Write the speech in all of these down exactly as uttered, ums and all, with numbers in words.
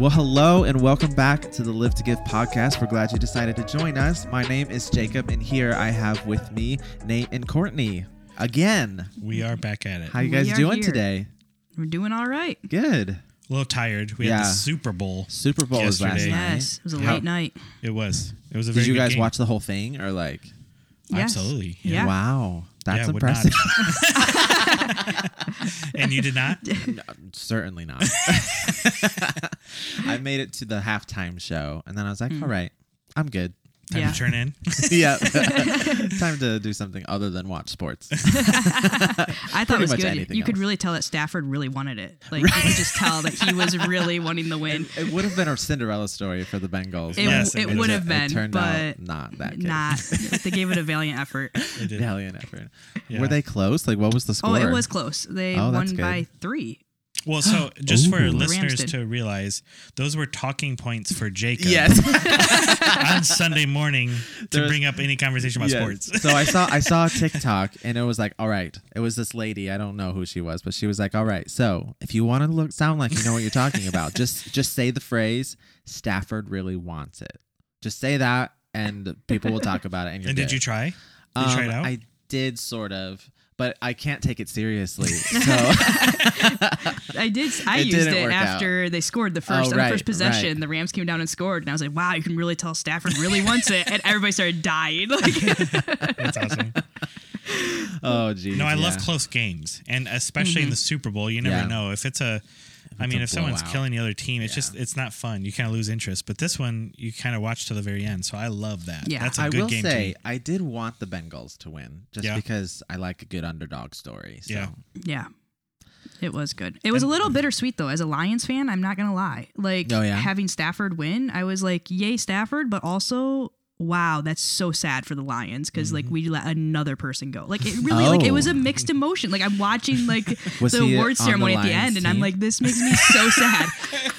Well, hello and welcome back to the Live to Give podcast. We're glad you decided to join us. My name is Jacob, and here I have with me Nate and Courtney again. We are back at it. How you guys we are doing here. Today? We're doing all right. Good. A little tired. We yeah. had the Super Bowl. Super Bowl was last night. Yes, it was a late yeah. night. It was. It was a very. Did you guys game. watch the whole thing or like? Yes. Absolutely. Yeah. yeah. Wow. That's yeah, impressive. And you did not? No, certainly not. I made it to the halftime show, and then I was like, mm. all right, I'm good. Time yeah. to turn in? yeah. Time to do something other than watch sports. I thought it was good. You else. could really tell that Stafford really wanted it. Like, right. You could just tell that he was really wanting the win. It, it would have been a Cinderella story for the Bengals. It, yes, it, it would have been, it turned but out not that good. Not. They gave it a valiant effort. They did. Valiant effort. Yeah. Were they close? Like, what was the score? Oh, it was close. They oh, won by three. Well, so just Ooh. for listeners to realize, those were talking points for Jacob yes. on Sunday morning to was, bring up any conversation about yes. sports. So I saw I saw a TikTok, and it was like, all right, it was this lady. I don't know who she was, but she was like, all right, so if you want to look sound like you know what you're talking about, just just say the phrase, Stafford really wants it. Just say that, and people will talk about it. And, you're and did you try? Did um, you try it out? I did, sort of. But I can't take it seriously. So I did. I it used it after out. they scored the first, oh, right, the first possession. Right. The Rams came down and scored, and I was like, "Wow, you can really tell Stafford really wants it." And everybody started dying. Like, that's awesome. Oh, geez. No, I yeah. love close games, and especially mm-hmm. in the Super Bowl, you never yeah. know if it's a. I mean, if someone's killing the other team, it's yeah. just, it's not fun. You kind of lose interest. But this one, you kind of watch to the very end. So I love that. Yeah. That's a I good will game say, too. I did want the Bengals to win just yeah. because I like a good underdog story. So. Yeah. Yeah. It was good. It was and, a little bittersweet, though. As a Lions fan, I'm not going to lie. Like, oh, yeah? having Stafford win, I was like, yay, Stafford, but also... wow, that's so sad for the Lions because mm-hmm. like we let another person go. Like it really, oh. like it was a mixed emotion. Like I'm watching like the award ceremony the at the end, team? and I'm like, this makes me so sad.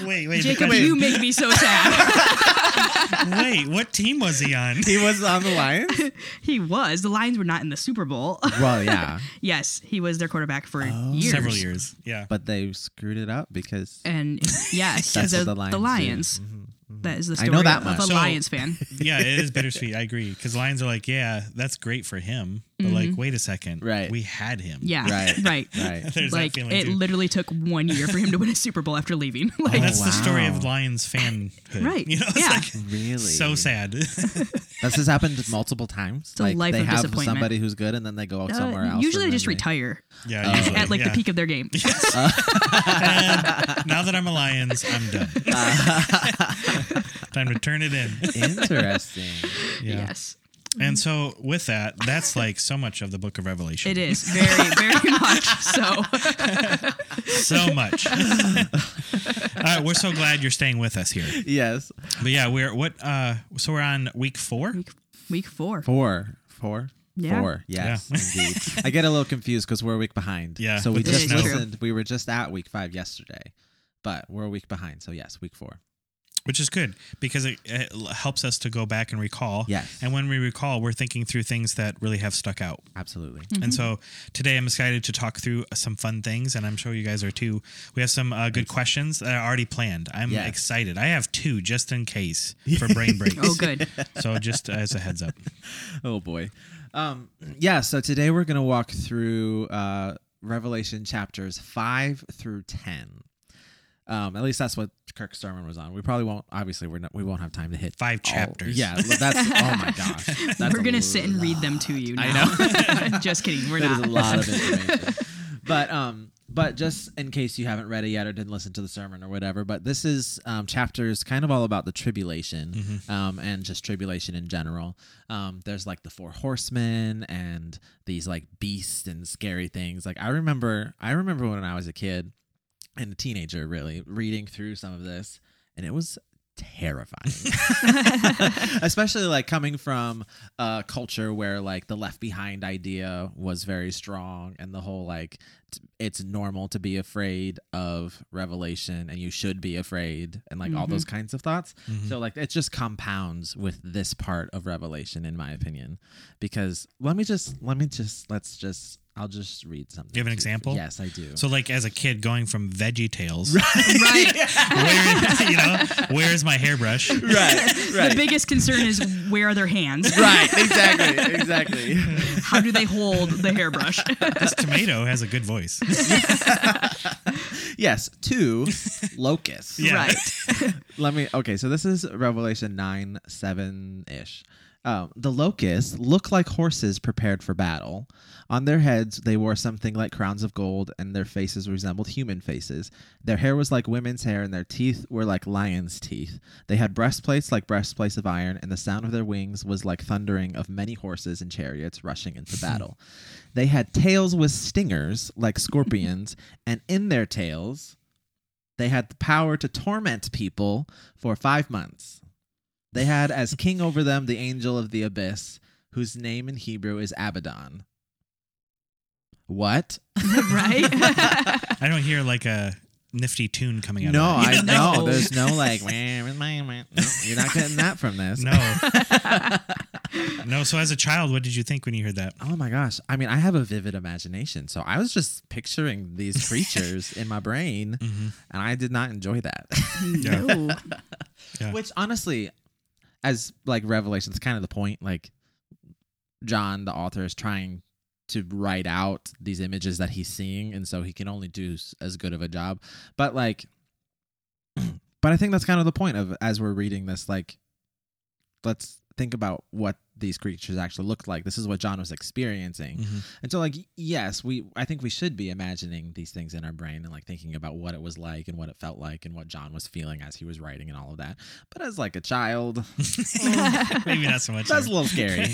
wait, wait, Jacob, wait. you make me so sad. Wait, what team was he on? He was on the Lions. He was. The Lions were not in the Super Bowl. Well, yeah. Yes, he was their quarterback for oh. years, several years. Yeah, but they screwed it up because and yeah, because of the Lions. The Lions. Mm-hmm. That is the story I know that of much. a so, Lions fan. Yeah, it is bittersweet. I agree. Because Lions are like, yeah, that's great for him. But mm-hmm. like, wait a second. Right. We had him. Yeah. Right. Right. right. There's like, that feeling it too. literally took one year for him to win a Super Bowl after leaving. Like, oh, that's wow. the story of Lions fanhood. Right. You know, it's yeah. like, really? So sad. This has happened multiple times. It's like, a life they of have disappointment. Somebody who's good and then they go uh, somewhere else. Usually they just they... retire. Yeah. Uh, at like yeah. the peak of their game. Yes. Uh, and now that I'm a Lions, I'm done. Uh, Time to turn it in. Interesting. Yeah. Yes. And so with that, that's like so much of the book of Revelation. It is. Very, very much so. So much. All right. We're so glad you're staying with us here. Yes. But yeah, we're what? Uh, so we're on week four? Week, week four. Four. Four. Yeah. Four. Yes, yeah. indeed. I get a little confused because we're a week behind. Yeah. So we just listened. True. We were just at week five yesterday, but we're a week behind. So yes, week four. Which is good because it, it helps us to go back and recall. Yes. And when we recall, we're thinking through things that really have stuck out. Absolutely. Mm-hmm. And so today I'm excited to talk through some fun things, and I'm sure you guys are too. We have some uh, good questions that are already planned. I'm yes. excited. I have two just in case for brain breaks. Oh, good. So just as a heads up. Oh, boy. Um, yeah. So today we're going to walk through uh, Revelation chapters five through ten. Um, at least that's what Kirk Sturman was on. We probably won't. Obviously, we're not, we won't have time to hit five all, chapters. Yeah, that's. Oh my gosh, that's we're gonna sit lot. and read them to you. Now. I know. Just kidding. We're that not. There's a lot of information. But um, but just in case you haven't read it yet or didn't listen to the sermon or whatever, but this is um chapters kind of all about the tribulation, mm-hmm. um, and just tribulation in general. Um, there's like the four horsemen and these like beasts and scary things. Like I remember, I remember when I was a kid. And a teenager, really, reading through some of this, and it was terrifying. Especially, like, coming from a culture where, like, the Left Behind idea was very strong, and the whole, like, t- it's normal to be afraid of Revelation, and you should be afraid, and, like, mm-hmm. all those kinds of thoughts. Mm-hmm. So, like, it just compounds with this part of Revelation, in my opinion, because let me just, let me just, let's just I'll just read something. Do you have an example? Yes, I do. So, like, as a kid, going from Veggie Tales, right? right. Where, you know, where's my hairbrush? Right, right. The biggest concern is where are their hands? Right, exactly, exactly. How do they hold the hairbrush? This tomato has a good voice. Yes, two locusts. Yeah. Right. Let me. Okay, so this is Revelation nine seven ish. Um, the locusts looked like horses prepared for battle. On their heads, they wore something like crowns of gold, and their faces resembled human faces. Their hair was like women's hair, and their teeth were like lions' teeth. They had breastplates like breastplates of iron, and the sound of their wings was like thundering of many horses and chariots rushing into battle. They had tails with stingers like scorpions, and in their tails, they had the power to torment people for five months. They had as king over them the angel of the abyss, whose name in Hebrew is Abaddon. What? Right? I don't hear like a nifty tune coming out. No, of I know. No. There's no like, no, you're not getting that from this. No. No. So as a child, what did you think when you heard that? Oh my gosh. I mean, I have a vivid imagination. So I was just picturing these creatures in my brain, mm-hmm. and I did not enjoy that. No. Yeah. Which honestly... As like Revelation, it's kind of the point. Like John, the author, is trying to write out these images that he's seeing, and so he can only do as good of a job. But like, but I think that's kind of the point of as we're reading this. Like, let's think about what these creatures actually looked like. This is what John was experiencing, mm-hmm. and so like, yes, we. I think we should be imagining these things in our brain and like thinking about what it was like and what it felt like and what John was feeling as he was writing and all of that. But as like a child, maybe not so much. That's ever. a little scary.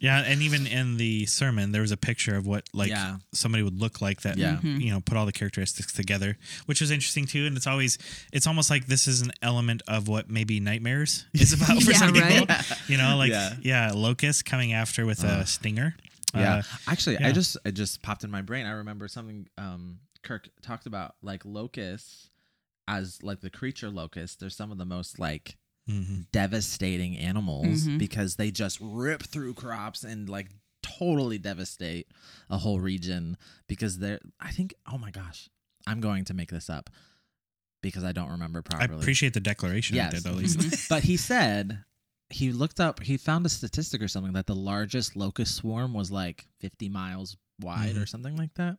Yeah, and even in the sermon, there was a picture of what like yeah. somebody would look like that. Yeah. You know, put all the characteristics together, which was interesting too. And it's always, it's almost like this is an element of what maybe nightmares is about for yeah, some people. Right? Yeah. You know, like, yeah, yeah locust coming after with uh, a stinger. Yeah. Uh, Actually, yeah. I just, it just popped in my brain. I remember something um, Kirk talked about, like locusts as like the creature locust. They're some of the most like mm-hmm. devastating animals mm-hmm. because they just rip through crops and like totally devastate a whole region because they're, I think, oh my gosh, I'm going to make this up because I don't remember properly. I appreciate the declaration. Yes. Did, at least. But he said... He looked up, he found a statistic or something that the largest locust swarm was like fifty miles wide mm-hmm. or something like that.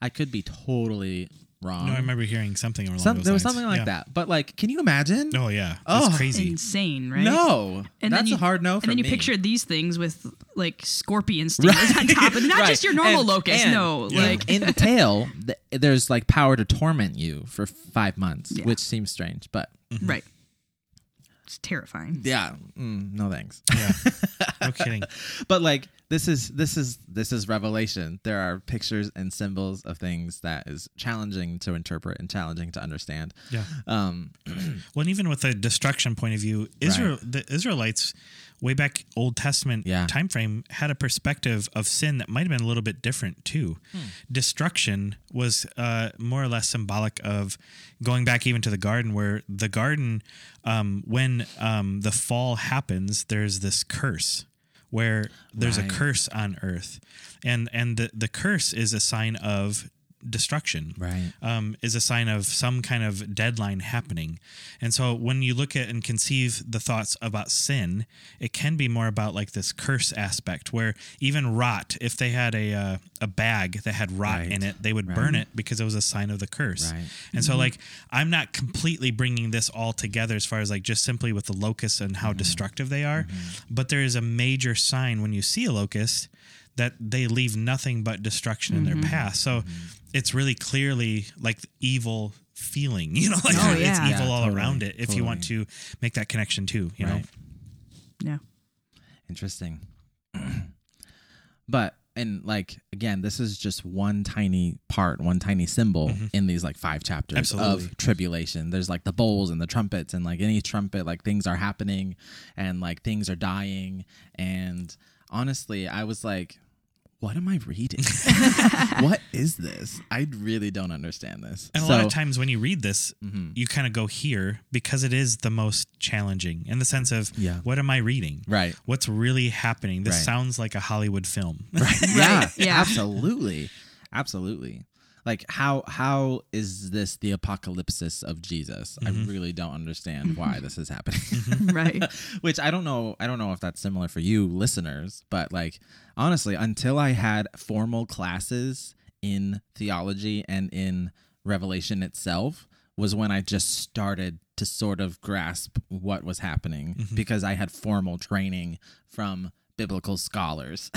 I could be totally wrong. No, I remember hearing something along Some, those There was lines. something like yeah. that. But like, can you imagine? Oh, yeah. Oh, that's crazy. Insane, right? No. And that's you, a hard no for me. And then you me. pictured these things with like scorpion stingers right. on top of it. Not right. just your normal and, locust. And, no. Yeah. Like in the tail, th- there's like power to torment you for five months, yeah. which seems strange, but. Mm-hmm. Right. It's terrifying. Yeah. Mm, no thanks. Yeah. No kidding. But like this is this is this is Revelation. There are pictures and symbols of things that is challenging to interpret and challenging to understand. Yeah. Um. Well, and even with the destruction point of view, Israel, right. the Israelites, way back Old Testament yeah. time frame, had a perspective of sin that might have been a little bit different too. Hmm. Destruction was uh, more or less symbolic of going back even to the garden, where the garden. Um, when um, the fall happens, there's this curse where there's right. a curse on earth. And and the, the curse is a sign of destruction, right? Um, is a sign of some kind of deadline happening. And so when you look at and conceive the thoughts about sin, it can be more about like this curse aspect where even rot, if they had a uh, a bag that had rot right. in it, they would right. burn it because it was a sign of the curse. Right. And mm-hmm. so like, I'm not completely bringing this all together as far as like just simply with the locusts and how mm-hmm. destructive they are, mm-hmm. but there is a major sign when you see a locust that they leave nothing but destruction mm-hmm. in their path. So mm-hmm. it's really clearly like evil feeling, you know, like oh, yeah. it's evil yeah, all totally, around it. If totally. you want to make that connection too, you right. know? Yeah. Interesting. But, and like, again, this is just one tiny part, one tiny symbol mm-hmm. in these like five chapters Absolutely. of tribulation. There's like the bowls and the trumpets and like any trumpet, like things are happening and like things are dying. And honestly, I was like, what am I reading? What is this? I really don't understand this. And so, a lot of times when you read this, mm-hmm. you kind of go here because it is the most challenging in the sense of, yeah. what am I reading? Right. What's really happening? This right. sounds like a Hollywood film. Right. Yeah, yeah. Absolutely. Absolutely. Like, how how is this the apocalypsis of Jesus? Mm-hmm. I really don't understand mm-hmm. why this is happening. Mm-hmm. Right. Which I don't know. I don't know if that's similar for you listeners, but like, honestly, until I had formal classes in theology and in Revelation itself was when I just started to sort of grasp what was happening mm-hmm. because I had formal training from biblical scholars.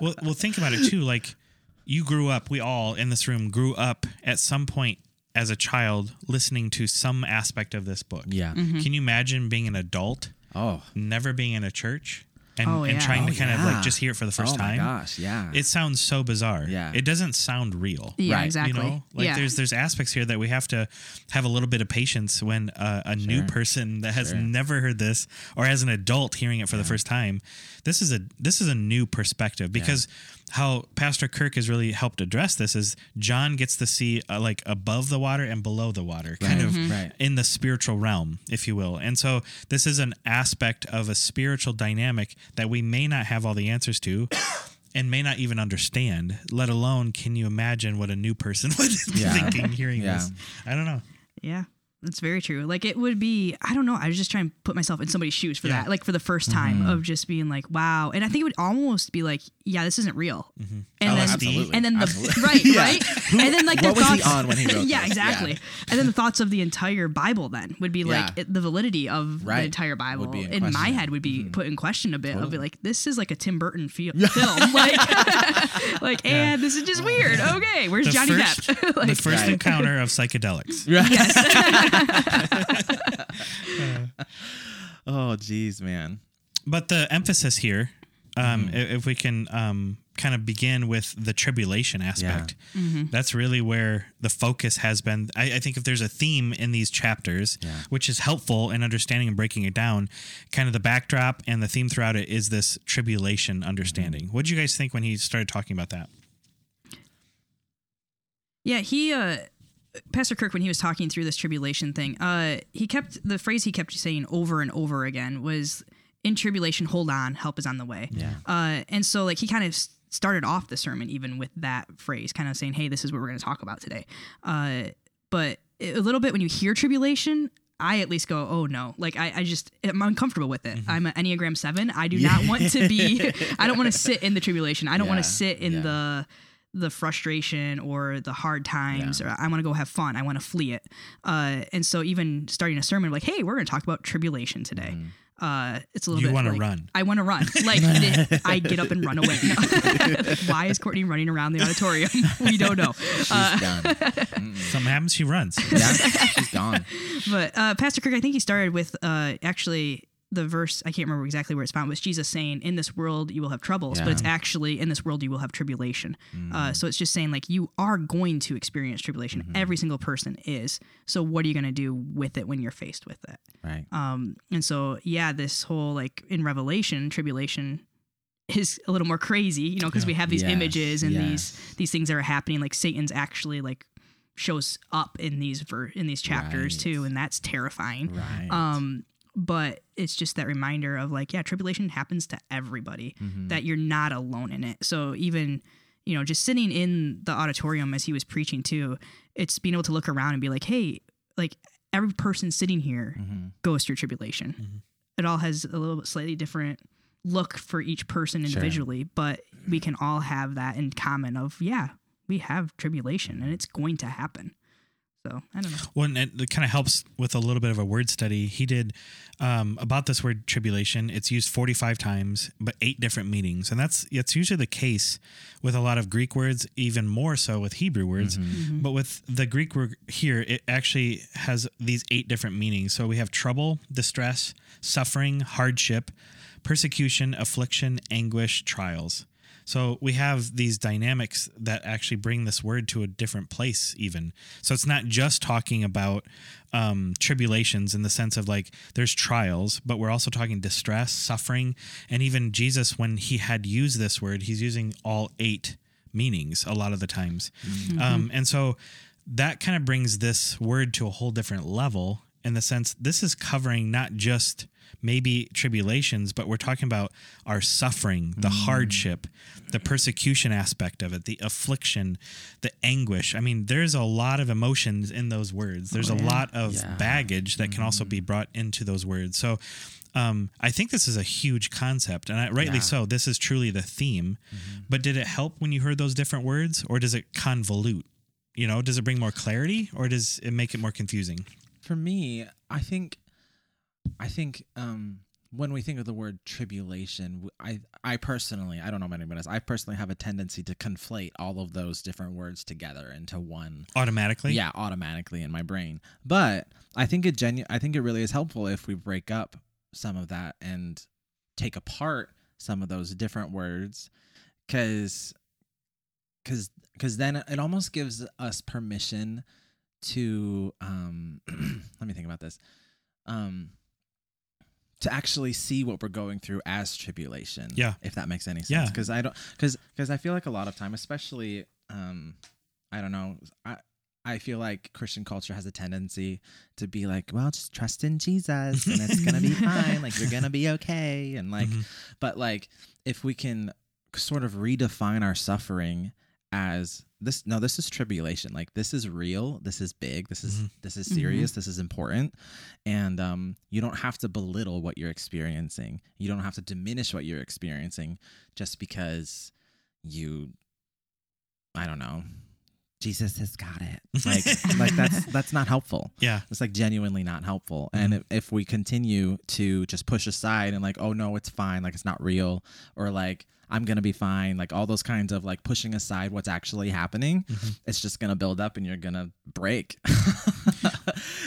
well, well, think about it, too. Like, you grew up, we all in this room grew up at some point as a child listening to some aspect of this book. Yeah. Mm-hmm. Can you imagine being an adult, oh, never being in a church, and, oh, yeah. and trying oh, to kind yeah. of like just hear it for the first oh, time? Oh, my gosh, yeah. It sounds so bizarre. Yeah. It doesn't sound real. Yeah, right. Exactly. You know, like yeah. there's there's aspects here that we have to have a little bit of patience when uh, a sure. new person that has sure. never heard this, or as an adult hearing it for yeah. the first time, this is a this is a new perspective because... Yeah. How Pastor Kirk has really helped address this is John gets to see uh, like above the water and below the water, kind right. of mm-hmm. right. in the spiritual realm, if you will. And so this is an aspect of a spiritual dynamic that we may not have all the answers to and may not even understand, let alone can you imagine what a new person would be yeah. thinking, hearing yeah. this? I don't know. Yeah. That's very true. Like, it would be, I don't know. I was just trying to put myself in somebody's shoes for yeah. that, like for the first time mm-hmm. of just being like, wow. And I think it would almost be like, yeah, this isn't real. Mm-hmm. And oh, then, absolutely. And then the, absolutely. right, yeah. right. Who, and then like what the was thoughts, he on when he wrote yeah, this? Exactly. Yeah. And then the thoughts of the entire Bible then would be like yeah. it, the validity of right. the entire Bible in, in my head would be mm-hmm. put in question a bit. Totally. I'd be like, this is like a Tim Burton feel, film. Like, like yeah. and this is just weird. Okay. Where's the Johnny first, Depp? Like, the first right. encounter of psychedelics. Right. Yes. Oh geez, man. But the emphasis here, um, mm. if we can um, kind of begin with the tribulation aspect, yeah. mm-hmm. that's really where the focus has been. I, I think if there's a theme in these chapters, yeah. which is helpful in understanding and breaking it down, kind of the backdrop and the theme throughout it is this tribulation understanding. Mm-hmm. What did you guys think when he started talking about that? Yeah, he... Uh Pastor Kirk, when he was talking through this tribulation thing, uh, he kept the phrase he kept saying over and over again was, in tribulation, hold on, help is on the way. Yeah. Uh, and so like he kind of started off the sermon even with that phrase, kind of saying, hey, this is what we're going to talk about today. Uh, but a little bit when you hear tribulation, I at least go, oh no, like I, I just, I'm uncomfortable with it. Mm-hmm. I'm an Enneagram seven. I do yeah. not want to be, I don't want to sit in the tribulation. I don't yeah. want to sit in yeah. the... the frustration or the hard times, yeah. or I want to go have fun. I want to flee it. Uh, and so even starting a sermon like, hey, we're going to talk about tribulation today. Mm. Uh, it's a little you bit You want to like, run. I want to run. Like did I get up and run away. No. Why is Courtney running around the auditorium? We don't know. She's uh, done. Something happens. She runs. Yeah, she's gone. But, uh, Pastor Kirk, I think he started with, uh, actually, the verse, I can't remember exactly where it's found, was Jesus saying, in this world you will have troubles, yeah. but it's actually, in this world you will have tribulation. Mm. Uh, so it's just saying, like, you are going to experience tribulation. Mm-hmm. Every single person is. So what are you going to do with it when you're faced with it? Right. Um, and so, yeah, this whole, like, in Revelation, tribulation is a little more crazy, you know, because yeah. we have these yes. images and yes. these these things that are happening. Like, Satan's actually, like, shows up in these ver- in these chapters, right. too, and that's terrifying. Right. Um, but it's just that reminder of like, yeah, tribulation happens to everybody, mm-hmm. that you're not alone in it. So even, you know, just sitting in the auditorium as he was preaching too, it's being able to look around and be like, hey, like every person sitting here mm-hmm. goes through tribulation. Mm-hmm. It all has a little bit slightly different look for each person individually, sure. but we can all have that in common of, yeah, we have tribulation and it's going to happen. So I don't know. Well, and it kind of helps with a little bit of a word study he did um, about this word tribulation. It's used forty-five times, but eight different meanings. And that's, it's usually the case with a lot of Greek words, even more so with Hebrew words. Mm-hmm. Mm-hmm. But with the Greek word here, it actually has these eight different meanings. So we have trouble, distress, suffering, hardship, persecution, affliction, anguish, trials. So we have these dynamics that actually bring this word to a different place even. So it's not just talking about um, tribulations in the sense of like there's trials, but we're also talking distress, suffering. And even Jesus, when he had used this word, he's using all eight meanings a lot of the times. Mm-hmm. Um, and so that kind of brings this word to a whole different level in the sense this is covering not just maybe tribulations, but we're talking about our suffering, the mm. hardship, the persecution aspect of it, the affliction, the anguish. I mean, there's a lot of emotions in those words. There's oh, yeah. a lot of yeah. baggage that mm. can also be brought into those words. So um, I think this is a huge concept, and I, rightly yeah. so. This is truly the theme. Mm-hmm. But did it help when you heard those different words, or does it convolute? You know, does it bring more clarity, or does it make it more confusing? For me, I think... I think um, when we think of the word tribulation, I, I personally, I don't know about anybody else, I personally have a tendency to conflate all of those different words together into one. Automatically? Yeah, automatically in my brain. But I think it genu- I think it really is helpful if we break up some of that and take apart some of those different words, because because because then it almost gives us permission to, um, let me think about this, um, to actually see what we're going through as tribulation. Yeah. If that makes any sense. Yeah. Cause I don't, cause, cause I feel like a lot of time, especially, um, I don't know. I, I feel like Christian culture has a tendency to be like, well, just trust in Jesus and it's going to be fine. Like you're going to be okay. And like, mm-hmm. but like, if we can sort of redefine our suffering as this, no, this is tribulation. Like this is real. This is big. This is, mm-hmm. this is serious. Mm-hmm. This is important. And, um, you don't have to belittle what you're experiencing. You don't have to diminish what you're experiencing just because you, I don't know, Jesus has got it. Like, like that's, that's not helpful. Yeah. It's like genuinely not helpful. Mm-hmm. And if, if we continue to just push aside and like, oh no, it's fine. Like it's not real. Or like, I'm going to be fine. Like all those kinds of like pushing aside what's actually happening. Mm-hmm. It's just going to build up and you're going to break.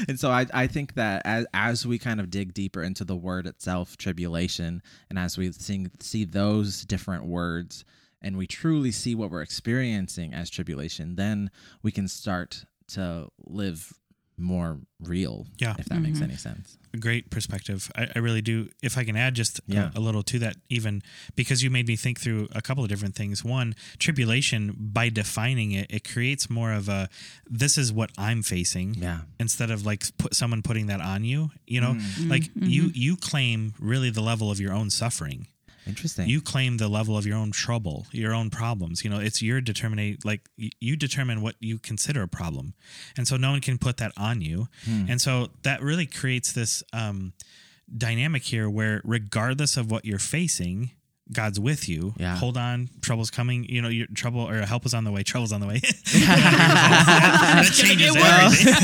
And so I, I think that as, as we kind of dig deeper into the word itself, tribulation, and as we sing, see those different words and we truly see what we're experiencing as tribulation, then we can start to live more real, yeah. if that mm-hmm. makes any sense. A great perspective. I, I really do. If I can add just yeah. a, a little to that, even because you made me think through a couple of different things. One, tribulation, by defining it, it creates more of a, this is what I'm facing yeah. instead of like put someone putting that on you, you know, mm-hmm. like mm-hmm. you, you claim really the level of your own suffering. Interesting. You claim the level of your own trouble, your own problems. You know, it's your determinate, like you determine what you consider a problem. And so no one can put that on you. Hmm. And so that really creates this um, dynamic here where regardless of what you're facing, God's with you. Yeah. Hold on. Trouble's coming. You know, your trouble or help is on the way. Trouble's on the way. that, that changes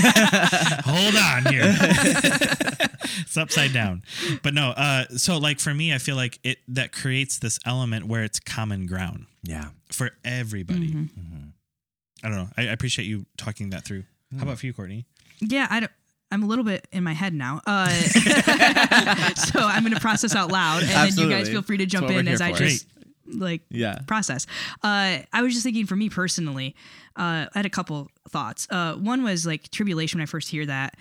everything. Hold on here. It's upside down. But no, uh, so like for me, I feel like it that creates this element where it's common ground. Yeah. For everybody. Mm-hmm. Mm-hmm. I don't know. I, I appreciate you talking that through. Mm. How about for you, Courtney? Yeah, I don't. I'm a little bit in my head now. Uh, so I'm going to process out loud and Absolutely. Then you guys feel free to jump in as I for. Just Great. Like yeah. process. Uh, I was just thinking for me personally, uh, I had a couple thoughts. Uh, one was like tribulation. When I first hear that,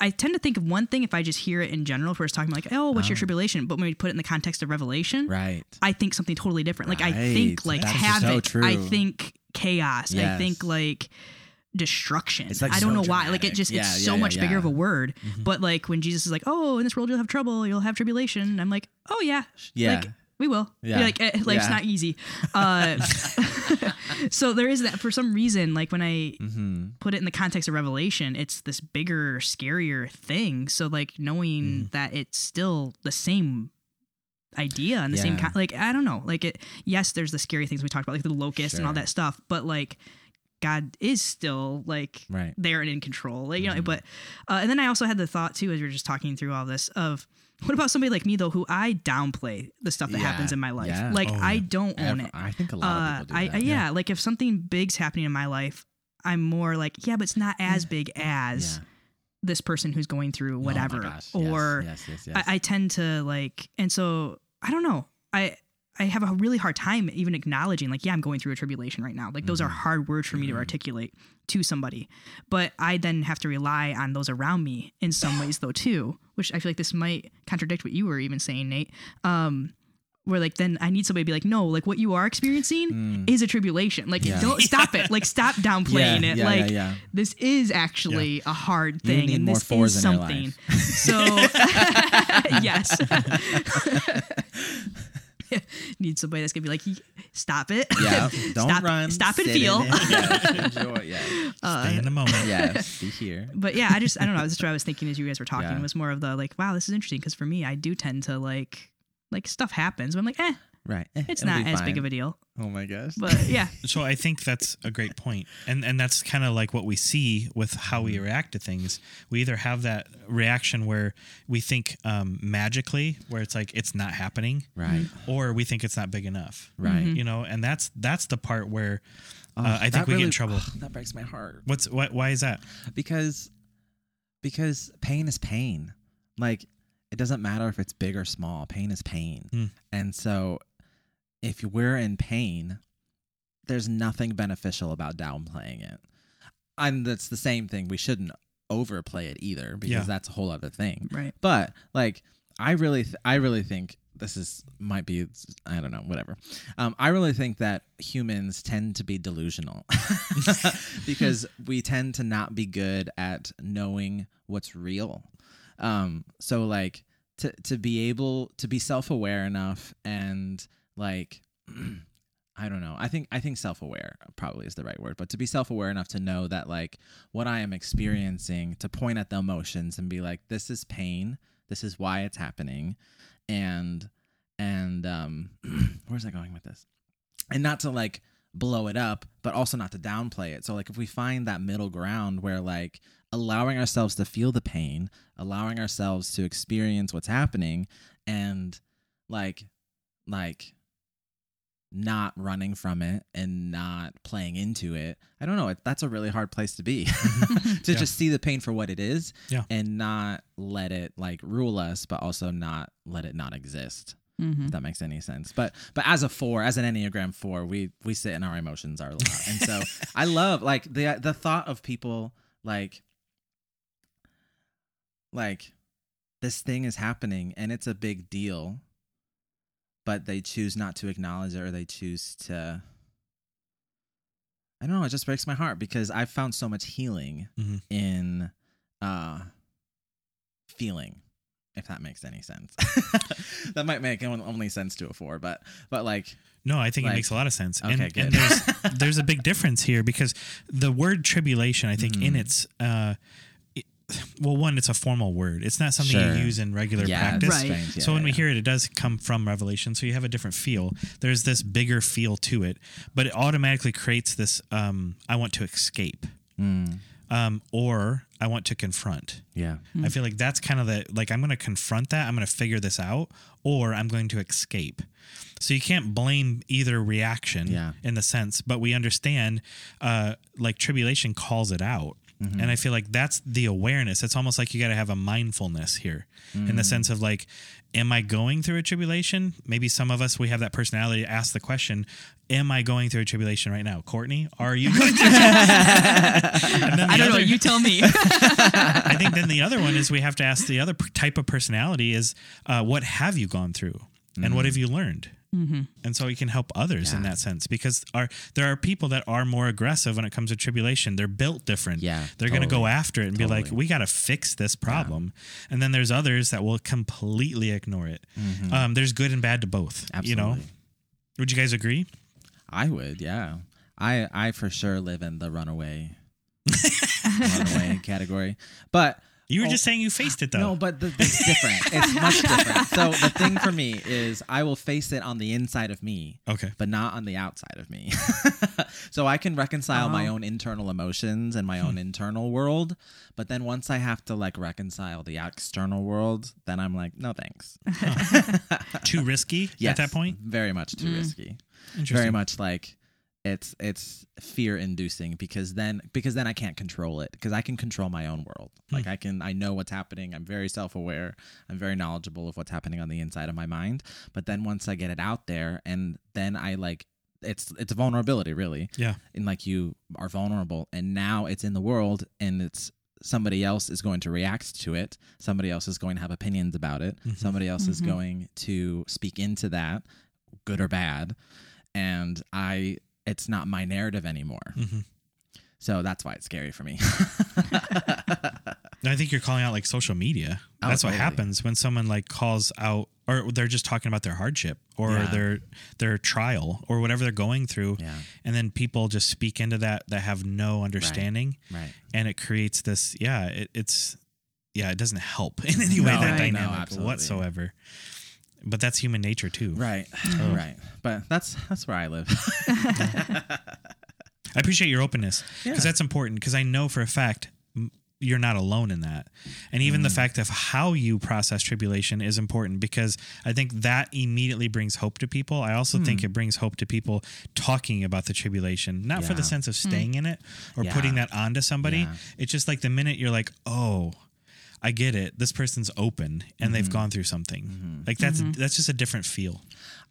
I tend to think of one thing if I just hear it in general, if we're just talking like, oh, what's oh. your tribulation? But when we put it in the context of Revelation, right. I think something totally different. Right. Like I think like That's havoc, so I think chaos. Yes. I think like, destruction. Like I don't so know dramatic. Why. Like it just, yeah, it's yeah, so yeah, much yeah. bigger of a word. Mm-hmm. But like when Jesus is like, oh, in this world, you'll have trouble. You'll have tribulation. I'm like, oh yeah. Yeah. Like we will. Yeah. Like life's yeah. not easy. Uh, so there is that for some reason, like when I mm-hmm. put it in the context of Revelation, it's this bigger, scarier thing. So like knowing mm. that it's still the same idea and the yeah. same, con- like, I don't know. Like it, yes, there's the scary things we talked about, like the locusts sure. and all that stuff. But like, God is still like right. there and in control, like, you mm-hmm. know. But uh, and then I also had the thought too, as we were just talking through all this, of what about somebody like me though, who I downplay the stuff that yeah. happens in my life. Yeah. Like oh, I don't own I've, it. I think a lot uh, of people do I, that. I, yeah, yeah, like if something big's happening in my life, I'm more like, yeah, but it's not as big as yeah. this person who's going through whatever. Oh my gosh. Or yes, yes, yes, yes. I, I tend to like, and so I don't know. I. I have a really hard time even acknowledging, like, yeah, I'm going through a tribulation right now. Like, those mm-hmm. are hard words for me mm-hmm. to articulate to somebody. But I then have to rely on those around me in some ways, though, too, which I feel like this might contradict what you were even saying, Nate, um, where, like, then I need somebody to be like, no, like, what you are experiencing mm. is a tribulation. Like, yeah. don't stop it. Like, stop downplaying yeah, it. Yeah, like, yeah, yeah. this is actually yeah. a hard thing. You need and more this fours is in something. Your life. So, yes. Need somebody that's gonna be like, stop it, yeah, don't stop, run, stop and feel, yeah, enjoy, yeah, uh, stay in the moment, yeah, be here. But yeah, I just I don't know. That's what I was thinking as you guys were talking yeah. was more of the like, wow, this is interesting because for me, I do tend to like like stuff happens, but I'm like, eh, right, eh, it's not as fine. Big of a deal. Oh my gosh, but yeah. So I think that's a great point, and and that's kind of like what we see with how we react to things. We either have that reaction where we think um, magically, where it's like it's not happening, right, or we think it's not big enough, right, mm-hmm. you know, and that's that's the part where uh, uh, I think we really, get in trouble. Oh, that breaks my heart. What's what? Why is that? Because because pain is pain. Like it doesn't matter if it's big or small. Pain is pain, mm. and so. If we're in pain, there's nothing beneficial about downplaying it. And that's the same thing. We shouldn't overplay it either because yeah. that's a whole other thing. Right. But like, I really, th- I really think this is, might be, I don't know, whatever. Um, I really think that humans tend to be delusional because we tend to not be good at knowing what's real. Um, so like to, to be able to be self-aware enough and, like, I don't know. I think I think self-aware probably is the right word, but to be self-aware enough to know that like what I am experiencing, to point at the emotions and be like, this is pain. This is why it's happening. And, and um, where's I going with this? And not to like blow it up, but also not to downplay it. So like if we find that middle ground where like allowing ourselves to feel the pain, allowing ourselves to experience what's happening and like, like, not running from it and not playing into it. I don't know. It, that's a really hard place to be, to yeah. just see the pain for what it is yeah. and not let it like rule us, but also not let it not exist. Mm-hmm. If that makes any sense. But but as a four, as an Enneagram four, we we sit in our emotions our lot, and so I love like the the thought of people like like this thing is happening and it's a big deal. But they choose not to acknowledge it or they choose to, I don't know, it just breaks my heart because I've found so much healing mm-hmm. in uh, feeling, if that makes any sense. That might make only sense to a four, but but like... No, I think like, it makes a lot of sense. Okay, and, good. And there's, there's a big difference here because the word tribulation, I think mm. in its... Uh, Well, one, it's a formal word. It's not something sure. you use in regular yeah, practice. Right. Strange, yeah, so when yeah. we hear it, it does come from Revelation. So you have a different feel. There's this bigger feel to it, but it automatically creates this, um, I want to escape mm. um, or I want to confront. Yeah. Mm. I feel like that's kind of the, like, I'm going to confront that. I'm going to figure this out or I'm going to escape. So you can't blame either reaction yeah. in the sense, but we understand uh, like tribulation calls it out. Mm-hmm. And I feel like that's the awareness. It's almost like you got to have a mindfulness here mm. in the sense of like, am I going through a tribulation? Maybe some of us, we have that personality to ask the question, am I going through a tribulation right now? Courtney, are you going through a tribulation? I don't other, know. You tell me. I think then the other one is we have to ask the other type of personality is uh, what have you gone through mm. and what have you learned? Mm-hmm. And so you can help others yeah. in that sense because our, there are people that are more aggressive when it comes to tribulation. They're built different. Yeah, They're totally. going to go after it and totally. be like, we got to fix this problem. Yeah. And then there's others that will completely ignore it. Mm-hmm. Um, there's good and bad to both. Absolutely. You know, would you guys agree? I would. Yeah. I, I for sure live in the runaway, runaway category, but you were oh, just saying you faced it, though. No, but the, it's different. It's much different. So the thing for me is I will face it on the inside of me, okay, but not on the outside of me. So I can reconcile uh-huh. my own internal emotions and my own internal world. But then once I have to, like, reconcile the external world, then I'm like, no, thanks. Huh. Too risky yes, at that point? Very much too mm. risky. Very much like it's it's fear inducing because then because then I can't control it, because I can control my own world. Like mm. I can I know what's happening. I'm very self-aware. I'm very knowledgeable of what's happening on the inside of my mind. But then once I get it out there, and then I like it's it's a vulnerability, really. Yeah. And like you are vulnerable, and now it's in the world, and it's somebody else is going to react to it. Somebody else is going to have opinions about it. Mm-hmm. Somebody else mm-hmm. is going to speak into that, good or bad. And I it's not my narrative anymore. Mm-hmm. So that's why it's scary for me. I think you're calling out like social media. Oh, that's totally. What happens when someone like calls out, or they're just talking about their hardship or yeah. their their trial or whatever they're going through. Yeah. And then people just speak into that that have no understanding. Right. Right. And it creates this. Yeah, it, it's yeah, it doesn't help in any way no, that I dynamic know, whatsoever. But that's human nature, too. Right. Oh. Right. But that's that's where I live. I appreciate your openness because yeah. that's important, because I know for a fact you're not alone in that. And even mm. the fact of how you process tribulation is important, because I think that immediately brings hope to people. I also mm. think it brings hope to people talking about the tribulation, not yeah. for the sense of staying mm. in it or yeah. putting that onto somebody. Yeah. It's just like the minute you're like, oh, I get it. This person's open and mm-hmm. they've gone through something mm-hmm. like that's, mm-hmm. that's just a different feel.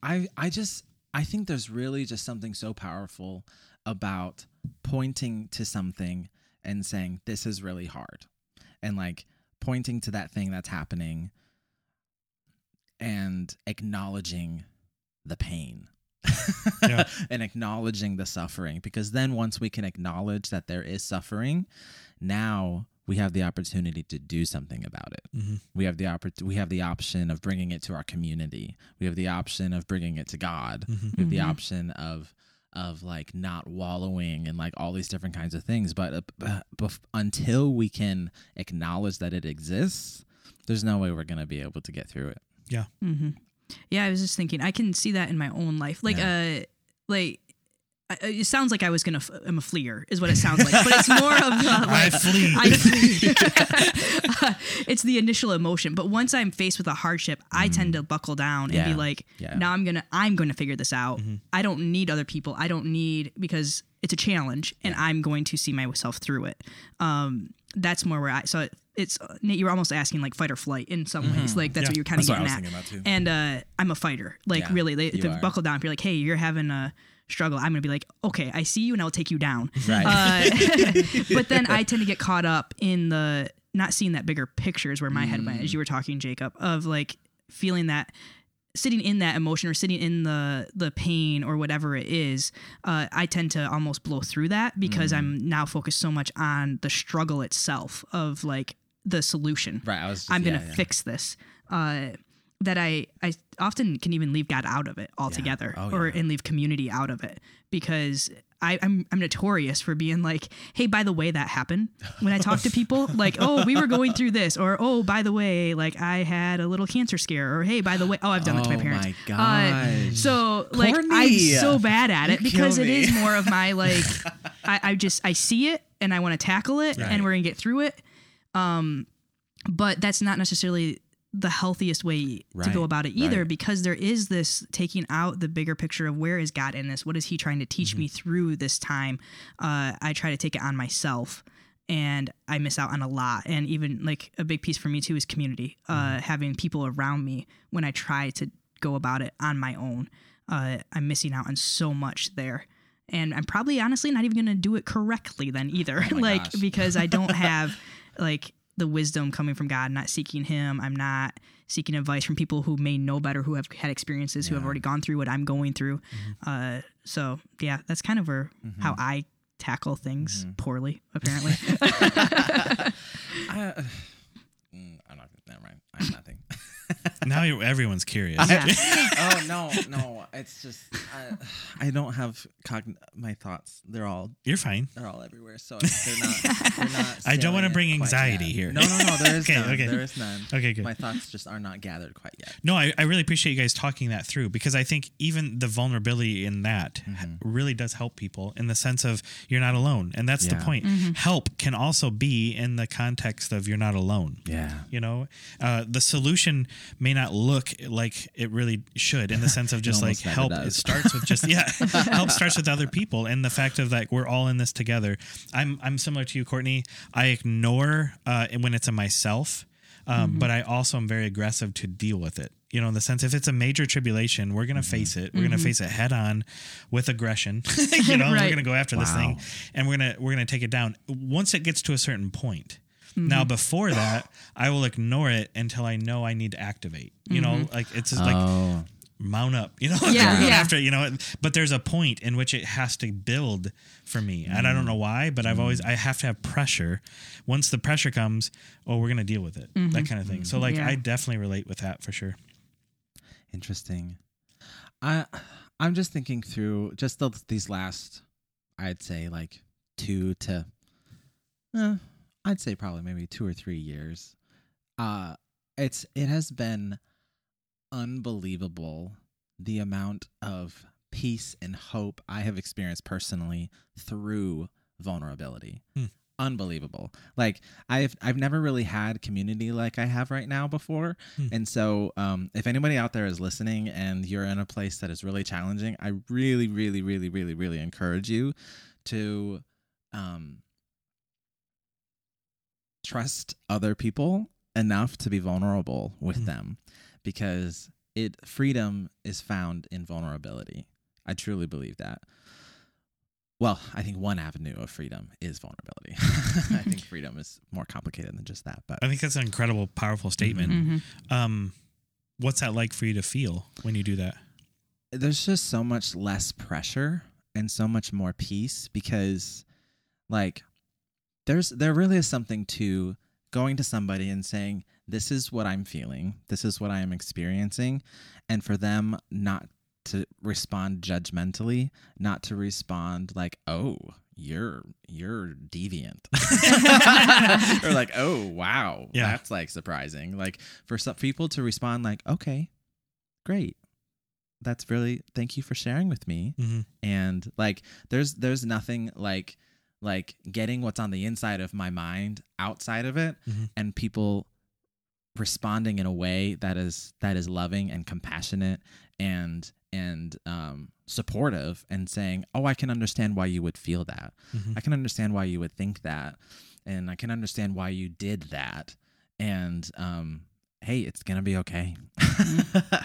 I, I just, I think there's really just something so powerful about pointing to something and saying, this is really hard, and like pointing to that thing that's happening and acknowledging the pain yeah. and acknowledging the suffering, because then once we can acknowledge that there is suffering, now we have the opportunity to do something about it. Mm-hmm. We have the oppor- we have the option of bringing it to our community. We have the option of bringing it to God. Mm-hmm. We have the option of of like not wallowing in like all these different kinds of things. But uh, b- bef- until we can acknowledge that it exists, there's no way we're gonna be able to get through it. Yeah. Mm-hmm. Yeah, I was just thinking, I can see that in my own life. Like, yeah. uh, like. It sounds like I was gonna. F- I'm a fleer, is what it sounds like. But it's more of uh, like I flee. I flee. uh, it's the initial emotion, but once I'm faced with a hardship, I mm. tend to buckle down yeah. and be like, yeah. "Now I'm gonna, I'm gonna figure this out. Mm-hmm. I don't need other people. I don't need because it's a challenge, and yeah. I'm going to see myself through it." Um, that's more where I. So it, it's Nate. You were almost asking like fight or flight in some mm-hmm. ways. Like that's yeah. what you're kind of getting at. About too. And uh, I'm a fighter. Like yeah, really, they, they buckle down. If you're like, "Hey, you're having a." struggle, I'm going to be like, okay, I see you and I'll take you down. Right. Uh, but then I tend to get caught up in the not seeing that bigger picture is where my mm. head went as you were talking, Jacob, of like feeling that, sitting in that emotion or sitting in the the pain or whatever it is, uh, I tend to almost blow through that because mm. I'm now focused so much on the struggle itself of like the solution. Right. I was just, I'm going to yeah, yeah. fix this. Uh that I, I often can even leave God out of it altogether yeah. oh, or yeah. and leave community out of it, because I, I'm I'm notorious for being like, hey, by the way, that happened when I talk to people like, oh, we were going through this, or, oh, by the way, like I had a little cancer scare, or, hey, by the way, oh, I've done oh, that to my parents. Oh, my gosh. Uh, so like Corny. I'm so bad at it you because it is more of my like, I, I just, I see it and I want to tackle it right. and we're going to get through it. Um, but that's not necessarily the healthiest way right, to go about it either, right. because there is this taking out the bigger picture of where is God in this? What is he trying to teach mm-hmm. me through this time? Uh, I try to take it on myself and I miss out on a lot. And even like a big piece for me too is community, mm-hmm. uh, having people around me when I try to go about it on my own. Uh, I'm missing out on so much there. And I'm probably honestly not even going to do it correctly then either. Oh like, gosh. Because I don't have like, the wisdom coming from God, not seeking him. I'm not seeking advice from people who may know better, who have had experiences, yeah. who have already gone through what I'm going through. Mm-hmm. Uh, so yeah, that's kind of where, mm-hmm. how I tackle things mm-hmm. poorly, apparently. I, uh, I'm not, never mind. I have nothing. Now you're, everyone's curious. I, oh no, no. It's just, I, I don't have cogn- my thoughts. They're all, you're fine. They're all everywhere. So they're not, they're not I don't want to bring anxiety here. No, no, no. There is okay, none. Okay. There is none. Okay, good. My thoughts just are not gathered quite yet. No, I, I really appreciate you guys talking that through, because I think even the vulnerability in that mm-hmm. really does help people in the sense of you're not alone. And that's yeah. the point. Mm-hmm. Help can also be in the context of you're not alone. Yeah. You know, uh, the solution may not look like it really should in the sense of just like help. It, it starts starts with just, yeah, help starts with other people. And the fact of like, we're all in this together. I'm, I'm similar to you, Courtney. I ignore uh, when it's a myself, um, mm-hmm. but I also am very aggressive to deal with it. You know, in the sense, if it's a major tribulation, we're going to mm-hmm. face it. We're mm-hmm. going to face it head on with aggression. You know, right. We're going to go after wow. this thing, and we're going to we're going to take it down once it gets to a certain point. Mm-hmm. Now, before that, I will ignore it until I know I need to activate. You mm-hmm. know, like it's just oh. like mount up. You know, yeah. yeah. after you know, but there's a point in which it has to build for me, mm-hmm. and I don't know why, but I've mm-hmm. always I have to have pressure. Once the pressure comes, oh, we're going to deal with it. Mm-hmm. That kind of thing. Mm-hmm. So, like, yeah. I definitely relate with that for sure. Interesting. I I'm just thinking through just the, these last, I'd say like two to, eh, I'd say probably maybe two or three years. Uh, it's it has been unbelievable the amount of peace and hope I have experienced personally through vulnerability. Hmm. Unbelievable. Like I've I've never really had community like I have right now before. Mm. And so um, if anybody out there is listening and you're in a place that is really challenging, I really, really, really, really, really encourage you to um, trust other people enough to be vulnerable with mm. them, because it freedom is found in vulnerability. I truly believe that. Well, I think one avenue of freedom is vulnerability. I think freedom is more complicated than just that. But I think that's an incredible, powerful statement. Mm-hmm. Um, what's that like for you to feel when you do that? There's just so much less pressure and so much more peace, because, like, there's there really is something to going to somebody and saying, this is what I'm feeling, this is what I am experiencing, and for them not to respond judgmentally, not to respond like, oh, you're you're deviant. Or like, oh, wow, yeah. that's like surprising. Like for some people to respond like, okay, great. That's really, thank you for sharing with me. Mm-hmm. And like, there's there's nothing like, like getting what's on the inside of my mind outside of it mm-hmm. and people responding in a way that is that is loving and compassionate and and um supportive and saying, oh, I can understand why you would feel that. Mm-hmm. I can understand why you would think that, and I can understand why you did that. And um hey, it's gonna be okay.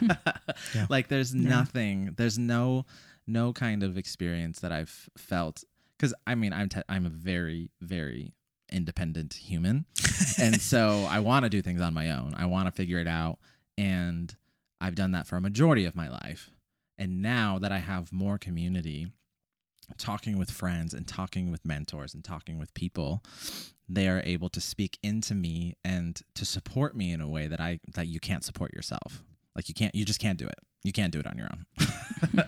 yeah. Like there's yeah. nothing, there's no no kind of experience that I've felt, because I mean I'm te- I'm a very very independent human. And so I want to do things on my own. I want to figure it out. And I've done that for a majority of my life. And now that I have more community, talking with friends and talking with mentors and talking with people, they are able to speak into me and to support me in a way that I, that you can't support yourself. Like you can't, you just can't do it. You can't do it on your own.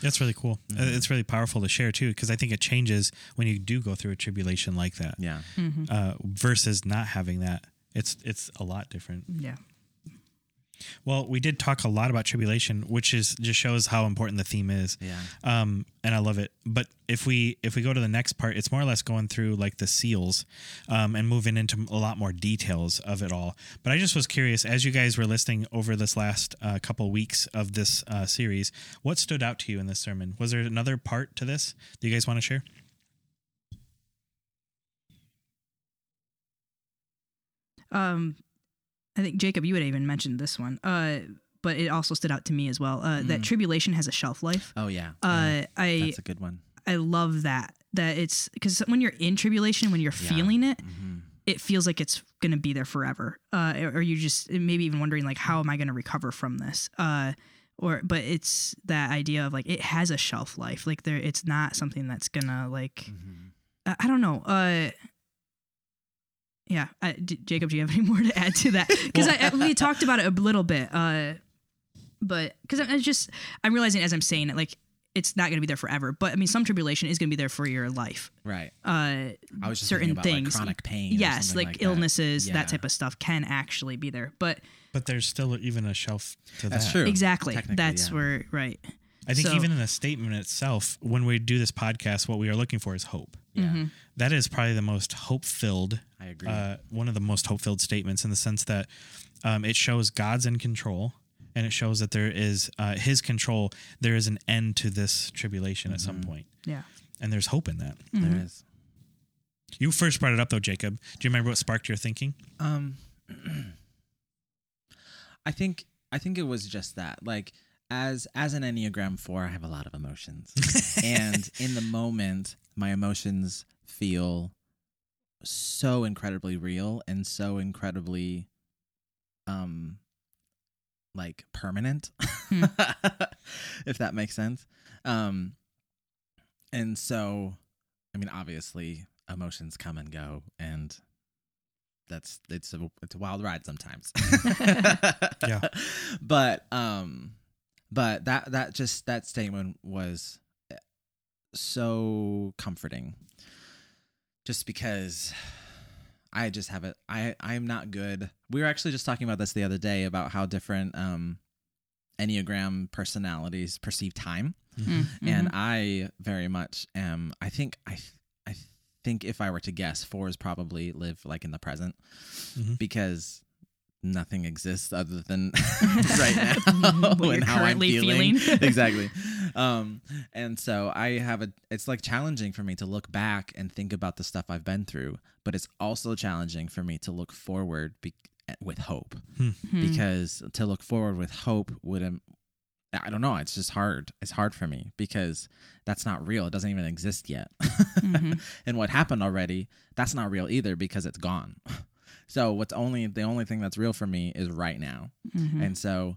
That's really cool. Mm-hmm. It's really powerful to share too, because I think it changes when you do go through a tribulation like that. Yeah. Mm-hmm. Uh, versus not having that. It's it's a lot different. Yeah. Well, we did talk a lot about tribulation, which is just shows how important the theme is. Yeah. Um, and I love it. But if we if we go to the next part, it's more or less going through like the seals um, and moving into a lot more details of it all. But I just was curious, as you guys were listening over this last uh, couple weeks of this uh, series, what stood out to you in this sermon? Was there another part to this that you guys want to share? Um. I think, Jacob, you had even mentioned this one, uh, but it also stood out to me as well, uh, mm. that tribulation has a shelf life. Oh, yeah. Uh, yeah. I, That's a good one. I love that, that it's because when you're in tribulation, when you're yeah. feeling it, mm-hmm. it feels like it's going to be there forever. Uh, or you just maybe even wondering, like, how am I going to recover from this? Uh, or But it's that idea of, like, it has a shelf life. Like, there, it's not something that's going to, like, mm-hmm. I, I don't know. Uh Yeah. I, D- Jacob, do you have any more to add to that? Because well, I, I, we talked about it a little bit, uh, but because I'm just, I'm realizing as I'm saying it, like, it's not going to be there forever. But I mean, some tribulation is going to be there for your life. Right. Uh, I was just certain about, things, like, chronic pain. Yes. Like, like illnesses, that. Yeah. that type of stuff can actually be there. But but there's still even a shelf to that's that. That's true. Exactly. That's yeah. where, right. I think so, even in the statement itself, when we do this podcast, what we are looking for is hope. Yeah. Mm-hmm. That is probably the most hope-filled, I agree. Uh, one of the most hope-filled statements, in the sense that um, it shows God's in control and it shows that there is uh, his control. There is an end to this tribulation mm-hmm. at some point. Yeah. And there's hope in that. Mm-hmm. There is. You first brought it up, though, Jacob. Do you remember what sparked your thinking? Um, I think I think it was just that. Like, as as an Enneagram four, I have a lot of emotions. And in the moment, my emotions feel so incredibly real and so incredibly, um, like, permanent, hmm. if that makes sense. Um, and so, I mean, obviously, emotions come and go, and that's it's a it's a wild ride sometimes. Yeah, but um, but that that just that statement was so comforting, just because I just have it. I I am not good. We were actually just talking about this the other day about how different um Enneagram personalities perceive time, mm-hmm. Mm-hmm. and I very much am. I think I I. think if I were to guess, fours probably live like in the present mm-hmm. because nothing exists other than right now and how I'm feeling. feeling. Exactly. Um, and so I have a, it's like challenging for me to look back and think about the stuff I've been through, but it's also challenging for me to look forward be- with hope mm-hmm. because to look forward with hope would, um, I don't know. It's just hard. It's hard for me because that's not real. It doesn't even exist yet. Mm-hmm. And what happened already, that's not real either because it's gone. So what's only the only thing that's real for me is right now. Mm-hmm. And so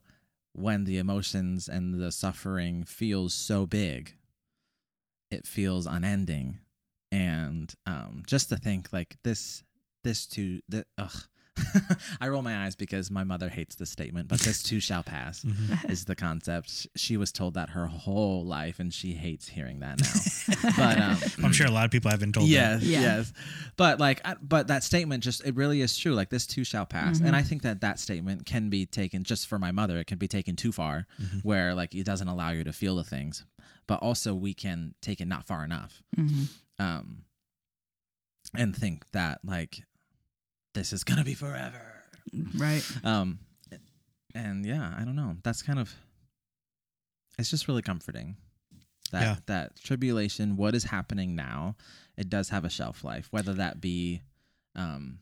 when the emotions and the suffering feels so big, it feels unending. And um, just to think like this, this too, th- ugh. I roll my eyes because my mother hates this statement, but this too shall pass mm-hmm. is the concept. She was told that her whole life, and she hates hearing that now. But um, I'm sure a lot of people have been told yes, that. Yes, yeah. yes. But like, I, but that statement just, it really is true. Like this too shall pass. Mm-hmm. And I think that that statement can be taken just for my mother. It can be taken too far mm-hmm. where like it doesn't allow you to feel the things, but also we can take it not far enough mm-hmm. um, and think that like, this is going to be forever. Right. Um, and yeah, I don't know. That's kind of, it's just really comforting that, yeah. that tribulation, what is happening now, it does have a shelf life, whether that be, um,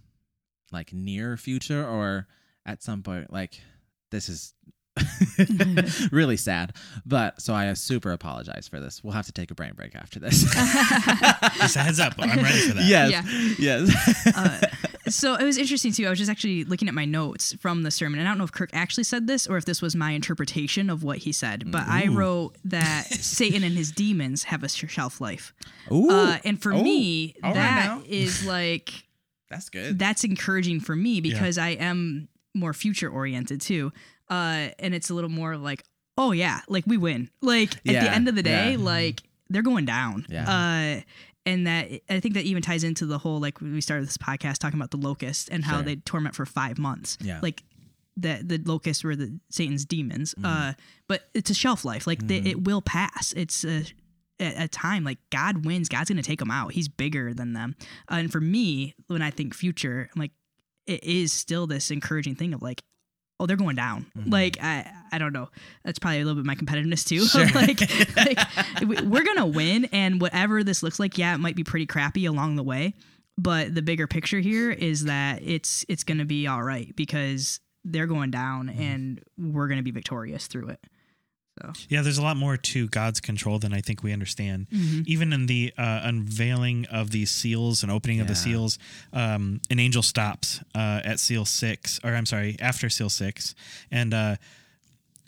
like near future or at some point, like this is really sad. But so I super apologize for this. We'll have to take a brain break after this. Just a heads up. I'm ready for that. Yes. Yeah. Yes. Uh, So it was interesting, too. I was just actually looking at my notes from the sermon. And I don't know if Kirk actually said this or if this was my interpretation of what he said. But Ooh. I wrote that Satan and his demons have a shelf life. Ooh. Uh, and for oh. me, All that right is like... That's good. That's encouraging for me because yeah. I am more future-oriented, too. Uh, and it's a little more like, oh, yeah, like we win. Like at yeah. the end of the day, yeah. like they're going down. Yeah. Uh, And that I think that even ties into the whole, like we started this podcast talking about the locusts and how sure. they torment for five months. Yeah. Like the, the locusts were the Satan's demons. Mm-hmm. Uh, but it's a shelf life. Like mm-hmm. they, it will pass. It's a, a time like God wins. God's going to take them out. He's bigger than them. Uh, and for me, when I think future, I'm like, it is still this encouraging thing of like, oh, they're going down. Mm-hmm. Like, I, I don't know. That's probably a little bit my competitiveness too. Sure. like, like we're going to win. And whatever this looks like, yeah, it might be pretty crappy along the way. But the bigger picture here is that it's, it's going to be all right because they're going down mm-hmm. and we're going to be victorious through it. So yeah, there's a lot more to God's control than I think we understand. Mm-hmm. Even in the uh, unveiling of these seals and opening yeah. of the seals, um, an angel stops uh, at seal six, or I'm sorry, after seal six. And uh,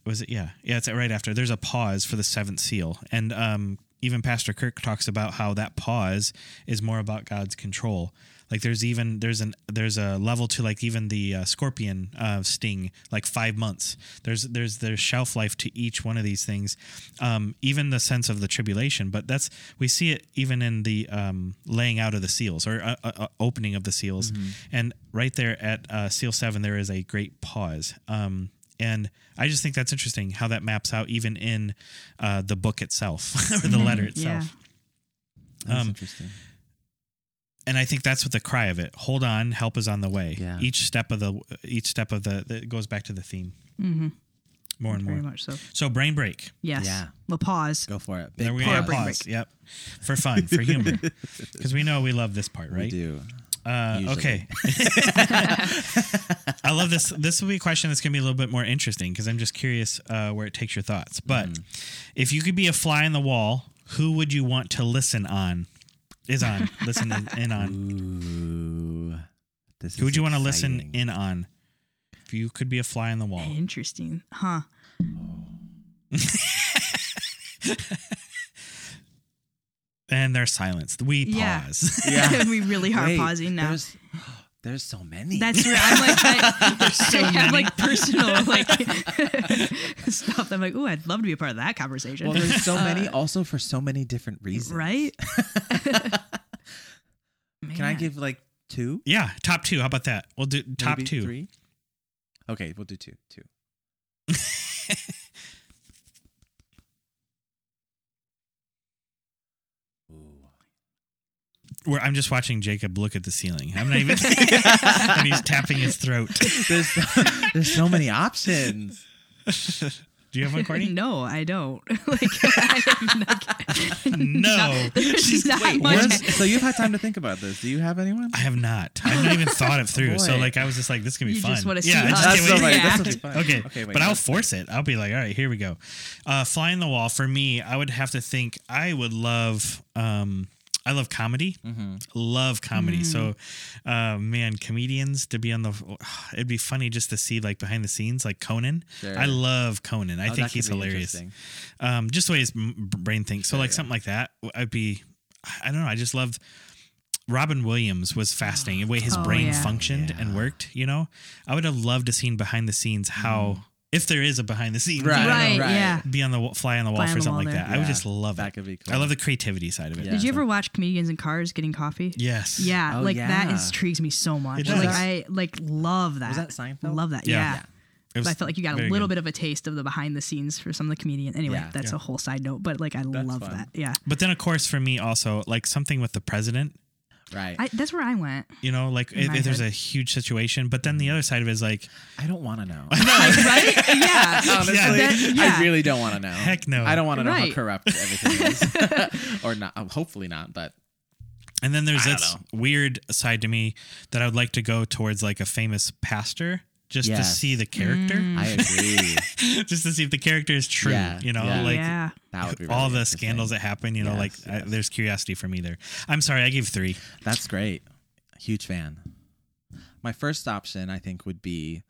was it? Yeah. Yeah, it's right after. There's a pause for the seventh seal. And um, even Pastor Kirk talks about how that pause is more about God's control. Like there's even, there's an, there's a level to like even the uh, scorpion uh, sting, like five months. There's, there's, there's shelf life to each one of these things. Um, even the sense of the tribulation, but that's, we see it even in the um, laying out of the seals or uh, uh, opening of the seals. Mm-hmm. And right there at uh, seal seven, there is a great pause. Um, and I just think that's interesting how that maps out even in uh, the book itself or the mm-hmm. letter itself. Yeah. That's um, interesting. And I think that's what the cry of it. Hold on, help is on the way. Yeah. Each step of the, each step of the, the it goes back to the theme. Mm-hmm. More and very more. Very much so. So brain break. Yes. Yeah. We'll pause. Go for it. Big there we go. Pause. Yep. For fun, for humor. Because we know we love this part, right? We do. Uh, okay. I love this. This will be a question that's going to be a little bit more interesting because I'm just curious uh, where it takes your thoughts. But mm. if you could be a fly on the wall, who would you want to listen on? Is on. Listen in, in on. Ooh, this who is would you exciting. want to listen in on? If you could be a fly on the wall. Interesting. Huh. Oh. And there's silence. We yeah. pause. Yeah. We really are Wait, pausing now. There's, there's so many. That's right. I'm like, I, there's so I many. Have like personal like stuff. That I'm like, ooh, I'd love to be a part of that conversation. Well, there's so many uh, also for so many different reasons. Right? Can I give like two? Yeah. Top two. How about that? We'll do top Maybe two. Three? Okay. We'll do two. Two. Where I'm just watching Jacob look at the ceiling. I'm not even. And he's tapping his throat. There's so, there's so many options. Do you have one, Courtney? No, I don't. Like, I am not, no. Not, there's She's, not wait, much. So you've had time to think about this. Do you have anyone? I have not. I've not even thought it through. Boy. So like, I was just like, this can be you fun. You just want to yeah, see us so react. Like, okay, okay wait, but I'll force it. I'll be like, all right, here we go. Uh, fly in the wall. For me, I would have to think. I would love. Um, I love comedy, mm-hmm. love comedy. Mm. So, uh, man, comedians to be on the, it'd be funny just to see like behind the scenes, like Conan. Sure. I love Conan. I oh, think he's hilarious. Um, just the way his brain thinks. So sure, like yeah. something like that, I'd be, I don't know. I just loved Robin Williams was fascinating. The way his oh, brain yeah. functioned yeah. and worked, you know, I would have loved to see behind the scenes how, mm. if there is a behind the scenes, right, right, know, right. Yeah. be on the wall, fly on the wall fly for something wall like there. that. Yeah. I would just love that it. Could be cool. I love the creativity side of it. Yeah. Did you ever watch Comedians in Cars Getting Coffee? Yes. Yeah, oh, like yeah. that intrigues me so much. Like I like love that. Was that Seinfeld? Love that. Yeah. yeah. yeah. It was I felt like you got a little good. bit of a taste of the behind the scenes for some of the comedians. Anyway, yeah. that's yeah. a whole side note, but like I that's love fun. that. Yeah. But then of course for me also like something with the president. Right. I, that's where I went. You know, like it, it, there's a huge situation, but then the other side of it is like, I don't want to know. Right? Yeah. Honestly, yeah. That, yeah. I really don't want to know. Heck no. I don't want to know right. how corrupt everything is. Or not. Hopefully not, but. And then there's this weird side to me that I would like to go towards like a famous pastor. Just yes. to see the character. Mm. I agree. Just to see if the character is true. Yeah, you know, yeah. like yeah. that would be really all the scandals that happen, you know, yes, like yes. I, there's curiosity for me there. I'm sorry, I gave three. That's great. Huge fan. My first option, I think, would be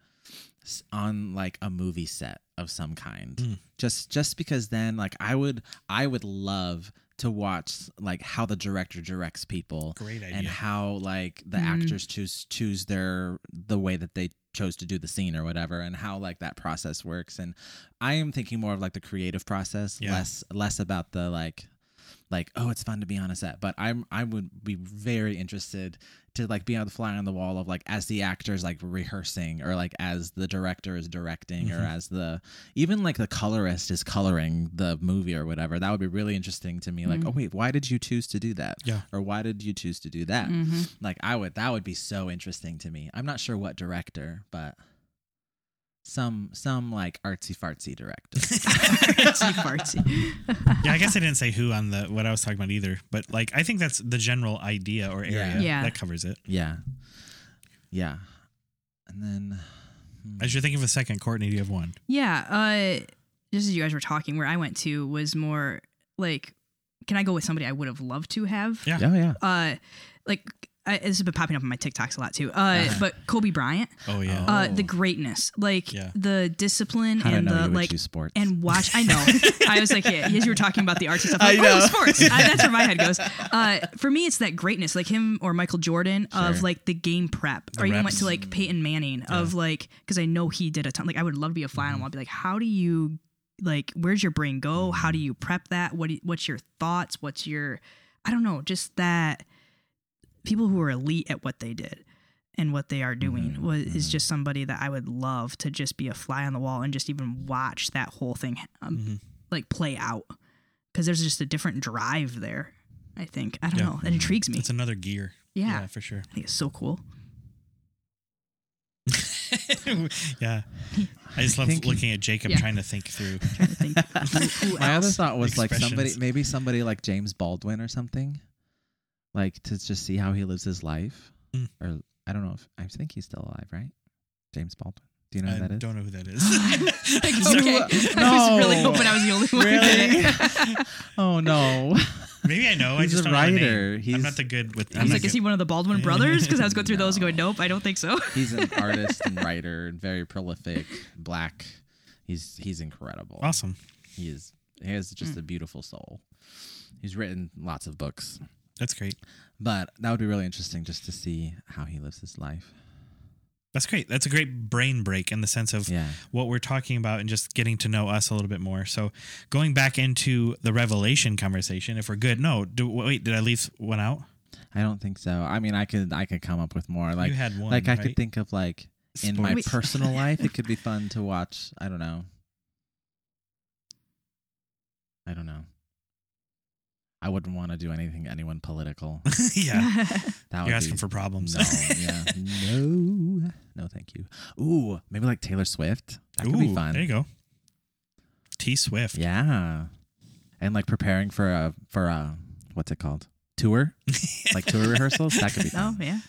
on like a movie set of some kind. Mm. Just just because then like I would I would love to watch like how the director directs people. Great idea. And how like the mm. actors choose choose their the way that they chose to do the scene or whatever, and how like that process works. And I am thinking more of like the creative process, yeah. less less about the like like oh it's fun to be on a set. But I'm I would be very interested to like be on the fly on the wall of like as the actors like rehearsing, or like as the director is directing, mm-hmm. or as the even like the colorist is coloring the movie or whatever. That would be really interesting to me. Like, mm-hmm. oh wait, why did you choose to do that? Yeah. Or why did you choose to do that? Mm-hmm. Like I would, that would be so interesting to me. I'm not sure what director, but Some some like artsy fartsy director. Artsy fartsy. Yeah, I guess I didn't say who on the what I was talking about either, but like I think that's the general idea or area yeah. Yeah. that covers it. Yeah, yeah. And then, hmm. as you're thinking of a second, Courtney, do you have one? Yeah, uh, just as you guys were talking, where I went to was more like, can I go with somebody I would have loved to have? Yeah, yeah. yeah. Uh, like. I, this has been popping up on my TikToks a lot too. Uh, but Kobe Bryant. Oh yeah. Uh, the greatness, like yeah. the discipline How and the like, sports. and watch. I know. I was like, yeah, as you were talking about the arts and stuff, I'm like, oh, sports. I, that's where my head goes. Uh, for me, it's that greatness, like him or Michael Jordan sure. of like the game prep, the or even reps. went to like Peyton Manning yeah. of like, because I know he did a ton. Like, I would love to be a fly mm-hmm. on the wall. I'd be like, how do you, like, where's your brain go? Mm-hmm. How do you prep that? What do you, what's your thoughts? What's your, I don't know, just that. People who are elite at what they did and what they are doing mm-hmm. was, is just somebody that I would love to just be a fly on the wall and just even watch that whole thing um, mm-hmm. like play out. Because there's just a different drive there, I think. I don't yeah. know. It intrigues me. It's another gear. Yeah. yeah, for sure. I think it's so cool. Yeah. I just love I looking at Jacob yeah. trying to think through. Trying to think. My other thought was like somebody, maybe somebody like James Baldwin or something, like to just see how he lives his life. Mm. Or I don't know if I think he's still alive, right? James Baldwin. Do you know who I that is? I don't know who that is. Okay. No. I was really hoping I was the only one. Really? Oh no. Maybe I know. He's I just a don't writer. Know he's, I'm not the good with. I was like, good. Is he one of the Baldwin brothers? Because I was going through no. those and going, nope, I don't think so. He's an artist and writer and very prolific. Black. He's he's incredible. Awesome. He is. He has just mm. a beautiful soul. He's written lots of books. That's great. But that would be really interesting just to see how he lives his life. That's great. That's a great brain break in the sense of yeah. what we're talking about and just getting to know us a little bit more. So going back into the Revelation conversation, if we're good, no, do, wait, did I leave one out? I don't think so. I mean, I could, I could come up with more. Like you had one, like I right? could think of like in Sports. my wait. personal life, it could be fun to watch. I don't know. I don't know. I wouldn't want to do anything, anyone political. Yeah. That You're asking be, for problems. No, yeah. No. No, thank you. Ooh, maybe like Taylor Swift. That Ooh, could be fun. There you go. T Swift. Yeah. And like preparing for a, for a, what's it called? Tour? Like tour rehearsals? That could be fun. Oh, yeah.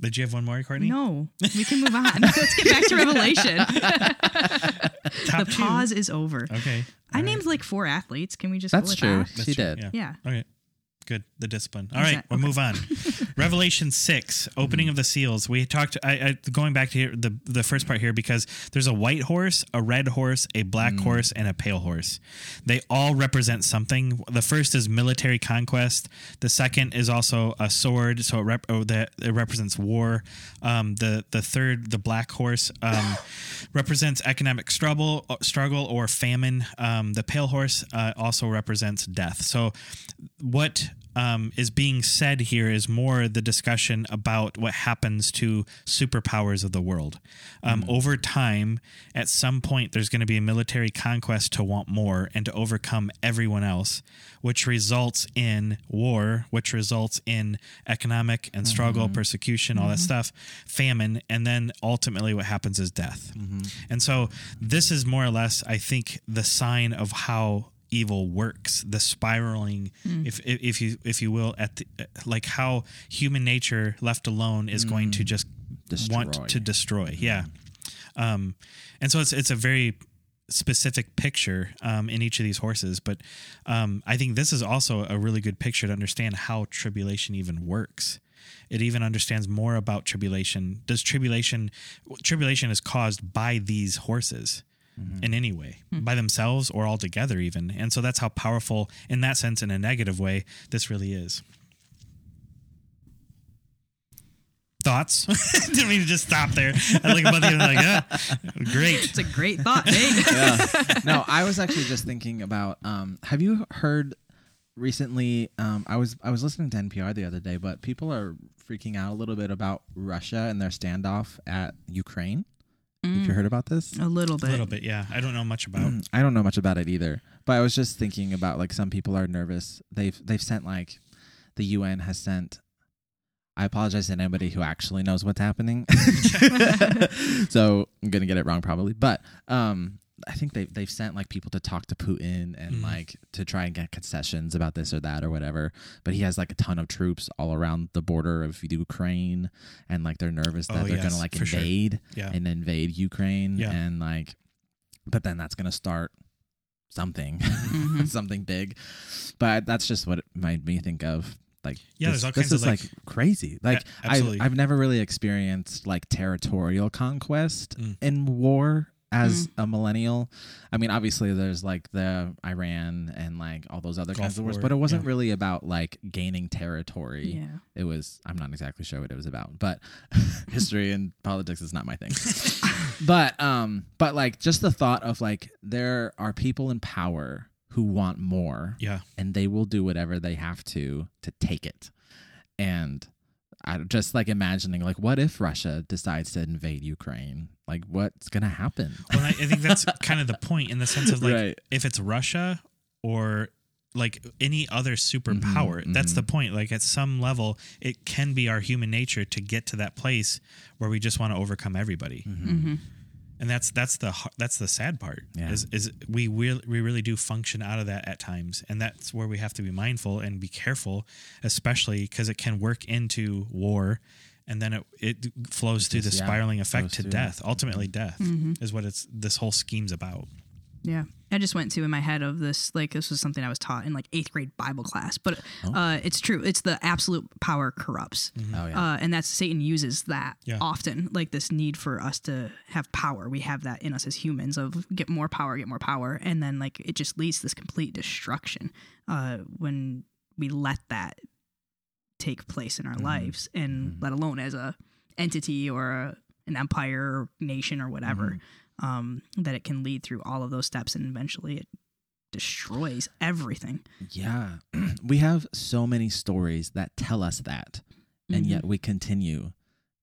Did you have one more, Courtney? No. We can move on. Let's get back to Revelation. Top the two. Pause is over. Okay. I All named right. like four athletes. Can we just That's go with true. That? She did. Yeah. yeah. Okay. Good. The discipline. All right. Okay. We'll move on. Revelation six, opening mm-hmm. of the seals. We talked, I, I going back to here, the, the first part here, because there's a white horse, a red horse, a black mm. horse, and a pale horse. They all represent something. The first is military conquest. The second is also a sword. So it, rep, oh, the, it represents war. Um, the, the third, the black horse, um, represents economic struggle, struggle or famine. Um, the pale horse uh, also represents death. So what... Um, is being said here is more the discussion about what happens to superpowers of the world. Um, mm-hmm. Over time, at some point, there's going to be a military conquest to want more and to overcome everyone else, which results in war, which results in economic and struggle, mm-hmm. persecution, all mm-hmm. that stuff, famine, and then ultimately what happens is death. Mm-hmm. And so this is more or less, I think, the sign of how evil works, the spiraling, mm. if, if if you if you will, at the, like how human nature left alone is mm. going to just destroy. want to destroy. Mm. Yeah, um, and so it's it's a very specific picture um, in each of these horses, but um, I think this is also a really good picture to understand how tribulation even works. It even understands more about tribulation. Does tribulation tribulation is caused by these horses? Mm-hmm. In any way, mm-hmm. by themselves or all together even. And so that's how powerful, in that sense, in a negative way, this really is. Thoughts? Didn't mean to just stop there. I look at them like, ah, great. It's a great thought, Nate. Yeah. No, I was actually just thinking about, um, have you heard recently, um, I was I was listening to N P R the other day, but people are freaking out a little bit about Russia and their standoff at Ukraine. Have you heard about this? A little bit. A little bit, yeah. I don't know much about mm, I don't know much about it either. But I was just thinking about like some people are nervous. They've they've sent like the U N has sent I apologize to anybody who actually knows what's happening. So I'm gonna get it wrong probably. But um I think they've they've sent like people to talk to Putin and mm. like to try and get concessions about this or that or whatever. But he has like a ton of troops all around the border of Ukraine, and like they're nervous that oh, they're yes, gonna like invade sure. yeah. and invade Ukraine yeah. and like. But then that's gonna start something, mm-hmm. something big. But that's just what it made me think of. Like yeah, this, there's all this kinds is of like, like crazy. Like yeah, I've I've never really experienced like territorial conquest mm. in war. As mm-hmm. a millennial, I mean, obviously there's like the Iran and like all those other Gulf kinds of wars, war, but it wasn't yeah. really about like gaining territory. Yeah. It was, I'm not exactly sure what it was about, but history and politics is not my thing. But, um, but like just the thought of like, there are people in power who want more yeah. and they will do whatever they have to, to take it. And I just like imagining like, what if Russia decides to invade Ukraine? Like what's going to happen? Well, I, I think that's kind of the point in the sense of like, right. if it's Russia or like any other superpower. Mm-hmm, that's mm-hmm. the point. Like at some level, it can be our human nature to get to that place where we just want to overcome everybody. Mm-hmm. Mm-hmm. And that's that's the that's the sad part. Yeah. Is is we will we really do function out of that at times, and that's where we have to be mindful and be careful, especially because it can work into war, and then it it flows it through just, the spiraling yeah, effect to through. death. Ultimately, death mm-hmm. is what it's this whole scheme's about. Yeah, I just went to in my head of this like this was something I was taught in like eighth grade Bible class, but oh. uh, it's true. It's the absolute power corrupts, mm-hmm. oh, yeah. uh, and that's Satan uses that yeah. often. Like this need for us to have power, we have that in us as humans of get more power, get more power, and then like it just leads to this complete destruction uh, when we let that take place in our mm-hmm. lives, and mm-hmm. let alone as a entity or a, an empire, or nation, or whatever. Mm-hmm. Um, that it can lead through all of those steps, and eventually it destroys everything. Yeah. We have so many stories that tell us that, and mm-hmm. yet we continue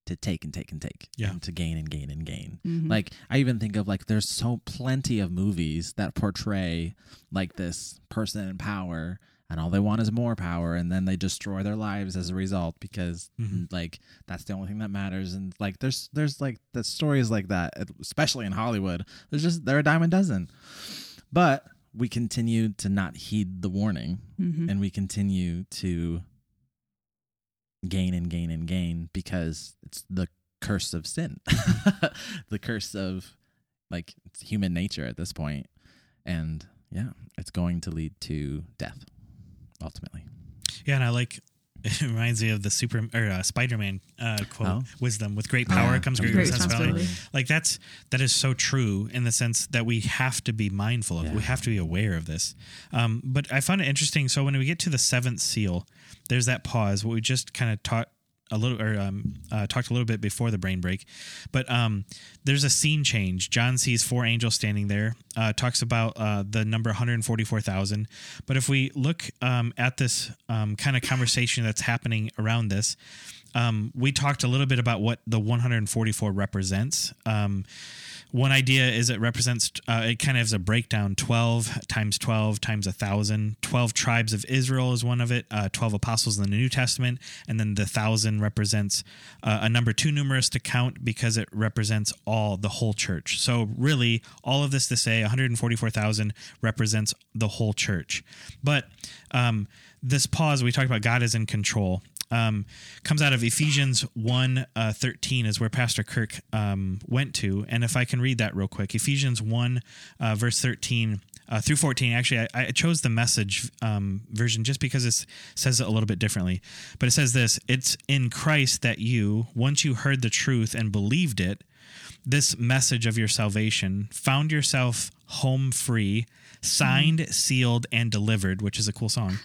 to take and take and take, yeah. and to gain and gain and gain. Mm-hmm. Like, I even think of, like, there's so plenty of movies that portray, like, this person in power, and all they want is more power, and then they destroy their lives as a result because, mm-hmm. like, that's the only thing that matters. And, like, there's, there's like, the stories like that, especially in Hollywood. There's just, they're a dime a dozen. But we continue to not heed the warning, mm-hmm. and we continue to gain and gain and gain because it's the curse of sin, the curse of, like, it's human nature at this point. And, yeah, it's going to lead to death. Ultimately, yeah, and I like. It reminds me of the super or uh, Spider-Man uh, quote: oh. "Wisdom with great power yeah. comes great, great responsibility." responsibility. Like that's that is so true in the sense that we have to be mindful of. Yeah. We have to be aware of this. Um, but I found it interesting. So when we get to the seventh seal, there's that pause. What we just kind of taught a little, or um, uh, talked a little bit before the brain break. But um, there's a scene change. John sees four angels standing there. Uh, talks about uh, the number one hundred forty-four thousand. But if we look um, at this um, kind of conversation that's happening around this, um, we talked a little bit about what the one hundred forty-four represents. Um, one idea is it represents, uh, it kind of has a breakdown, twelve times twelve times one thousand. twelve tribes of Israel is one of it, uh, twelve apostles in the New Testament, and then the one thousand represents uh, a number too numerous to count because it represents all, the whole church. So really, all of this to say, one hundred forty-four thousand represents the whole church. But um, this pause, we talked about God is in control. Um, comes out of Ephesians one, uh, thirteen is where Pastor Kirk um, went to. And if I can read that real quick, Ephesians one, uh, verse thirteen uh, through fourteen. Actually, I, I chose the Message um, version just because it says it a little bit differently. But it says this: "It's in Christ that you, once you heard the truth and believed it, this message of your salvation, found yourself home free, signed, mm. sealed, and delivered," which is a cool song,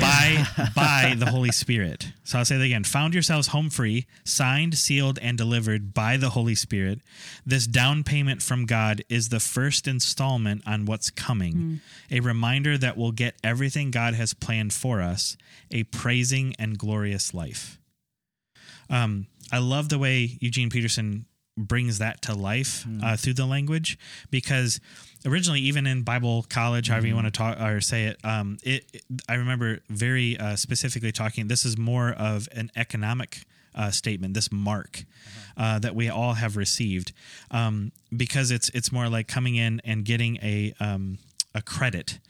by, by the Holy Spirit. So I'll say that again. Found yourselves home free, signed, sealed, and delivered by the Holy Spirit. This down payment from God is the first installment on what's coming, mm. a reminder that we'll get everything God has planned for us, a praising and glorious life. Um, I love the way Eugene Peterson brings that to life mm. uh, through the language, because originally, even in Bible college, however mm-hmm. you want to talk or say it, um, it, it I remember very uh, specifically talking, this is more of an economic uh, statement, this mark uh-huh. uh, that we all have received, um, because it's it's more like coming in and getting a um, a credit.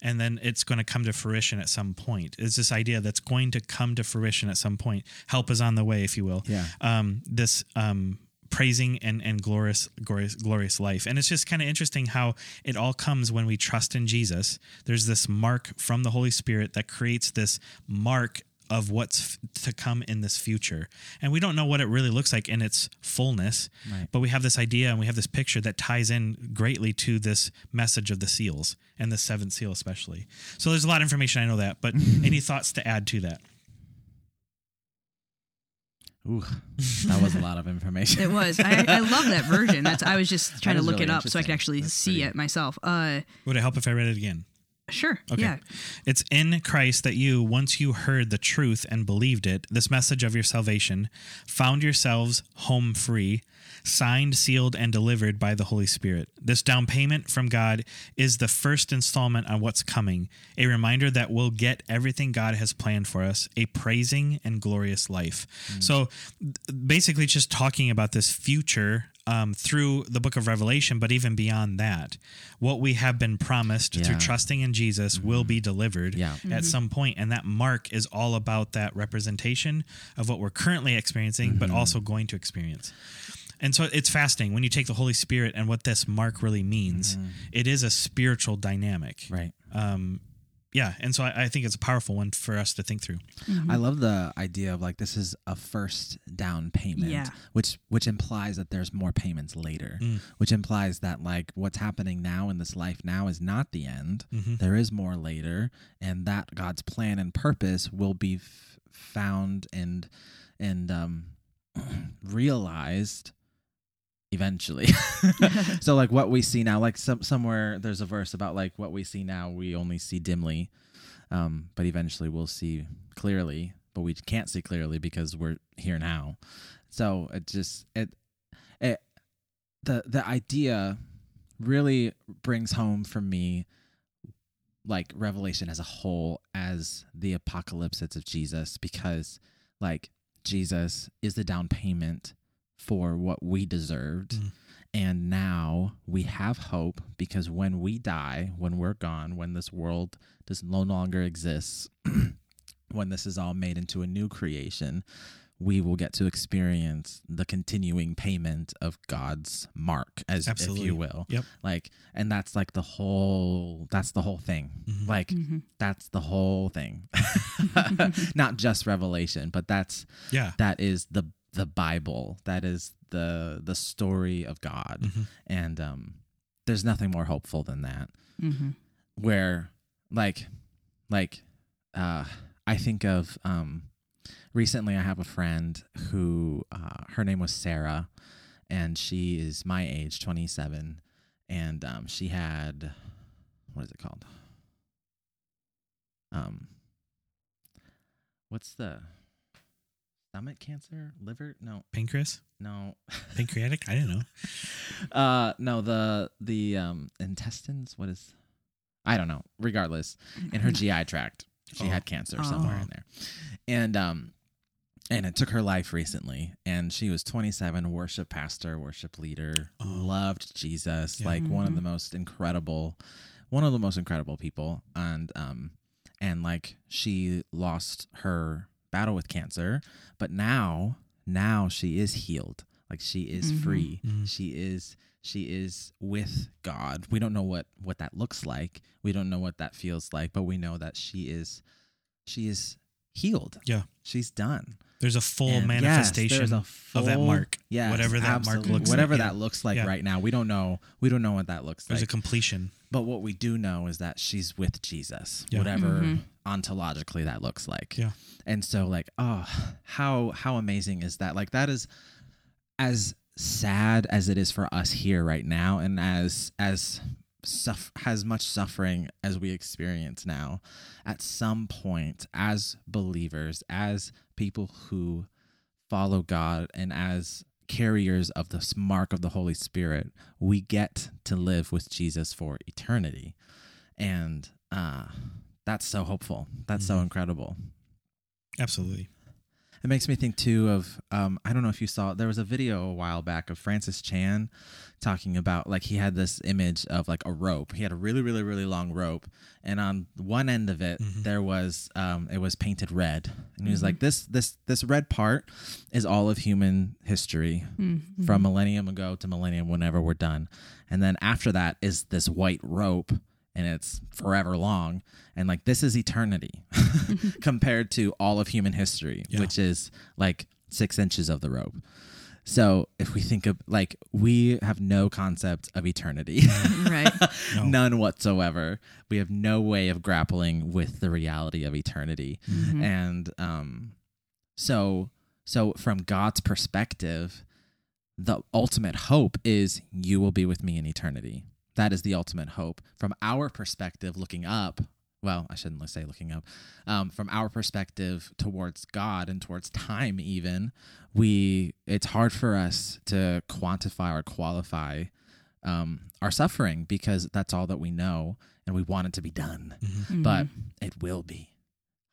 And then it's going to come to fruition at some point. It's this idea that's going to come to fruition at some point. Help is on the way, if you will. Yeah. Um, this um, praising and, and glorious, glorious, glorious life. And it's just kind of interesting how it all comes when we trust in Jesus. There's this mark from the Holy Spirit that creates this mark of what's f- to come in this future. And we don't know what it really looks like in its fullness, right. but we have this idea and we have this picture that ties in greatly to this message of the seals and the seventh seal especially. So there's a lot of information, I know that, but any thoughts to add to that? Ooh, that was a lot of information. It was. I, I love that version. That's. I was just trying to look really it up so I could actually That's see pretty... it myself. Uh, Would it help if I read it again? Sure. Okay. Yeah. It's in Christ that you, once you heard the truth and believed it, this message of your salvation, found yourselves home free, signed, sealed, and delivered by the Holy Spirit. This down payment from God is the first installment on what's coming, a reminder that we'll get everything God has planned for us, a praising and glorious life. Mm. So basically just talking about this future Um, through the book of Revelation, but even beyond that, what we have been promised yeah. through trusting in Jesus mm-hmm. will be delivered yeah. mm-hmm. at some point. And that mark is all about that representation of what we're currently experiencing, mm-hmm. but also going to experience. And so it's fascinating when you take the Holy Spirit and what this mark really means. Mm-hmm. It is a spiritual dynamic. Right. Um, yeah. And so I, I think it's a powerful one for us to think through. Mm-hmm. I love the idea of like, this is a first down payment, yeah. which, which implies that there's more payments later, mm. which implies that like what's happening now in this life now is not the end. Mm-hmm. There is more later, and that God's plan and purpose will be f- found and, and, um, realized eventually. So like what we see now, like some somewhere there's a verse about like what we see now, we only see dimly, um, but eventually we'll see clearly, but we can't see clearly because we're here now. So it just, it, it, the, the idea really brings home for me, like Revelation as a whole, as the apocalypse of Jesus, because like Jesus is the down payment for what we deserved. Mm. And now we have hope, because when we die, when we're gone, when this world does no longer exists, when this is all made into a new creation, we will get to experience the continuing payment of God's mark, as Absolutely. If you will. Yep. Like, and that's like the whole, that's the whole thing. Mm-hmm. Like mm-hmm. that's the whole thing, not just Revelation, but that's, yeah, that is the, the Bible, that is the the story of God. Mm-hmm. And um, there's nothing more hopeful than that. Mm-hmm. Where like, like uh, I think of um, recently I have a friend who, uh, her name was Sarah, and she is my age, twenty-seven. And um, she had, what is it called? Um, what's the... Stomach cancer, liver, no, pancreas, no, pancreatic. I don't know. Uh, no, the the um intestines. What is? I don't know. Regardless, in her G I tract, she oh. had cancer oh. somewhere in there, and um, and it took her life recently. And she was twenty-seven, worship pastor, worship leader, oh. loved Jesus, yeah. like mm-hmm. one of the most incredible, one of the most incredible people. And um, and like she lost her battle with cancer, but now now she is healed, like she is mm-hmm. free, mm-hmm. she is she is with God. We don't know what what that looks like, we don't know what that feels like, but we know that she is she is healed. Yeah, she's done. There's a full and manifestation yes, a full, of that mark. Yeah, whatever that mark looks whatever like, that yeah. looks like yeah. right now, we don't know we don't know what that looks there's like. There's a completion, but what we do know is that she's with Jesus, yeah. whatever mm-hmm. ontologically that looks like. Yeah. And so like, oh, how how amazing is that? Like that is as sad as it is for us here right now, and as as suff- as much suffering as we experience now, at some point as believers, as people who follow God, and as carriers of this mark of the Holy Spirit, we get to live with Jesus for eternity. And uh that's so hopeful. That's mm-hmm. so incredible. Absolutely. It makes me think too of, um, I don't know if you saw, there was a video a while back of Francis Chan talking about like he had this image of like a rope. He had a really, really, really long rope. And on one end of it, mm-hmm. there was, um, it was painted red. And he was mm-hmm. like, this, this, this red part is all of human history mm-hmm. from millennium ago to millennium, whenever we're done. And then after that is this white rope, and it's forever long, and like this is eternity compared to all of human history, yeah. which is like six inches of the rope. So if we think of like, we have no concept of eternity, right? No. None whatsoever. We have no way of grappling with the reality of eternity. Mm-hmm. And um, so, so from God's perspective, the ultimate hope is you will be with me in eternity. That is the ultimate hope. From our perspective, looking up, well, I shouldn't say looking up, um, from our perspective towards God and towards time even, we it's hard for us to quantify or qualify um, our suffering because that's all that we know and we want it to be done. Mm-hmm. Mm-hmm. But it will be.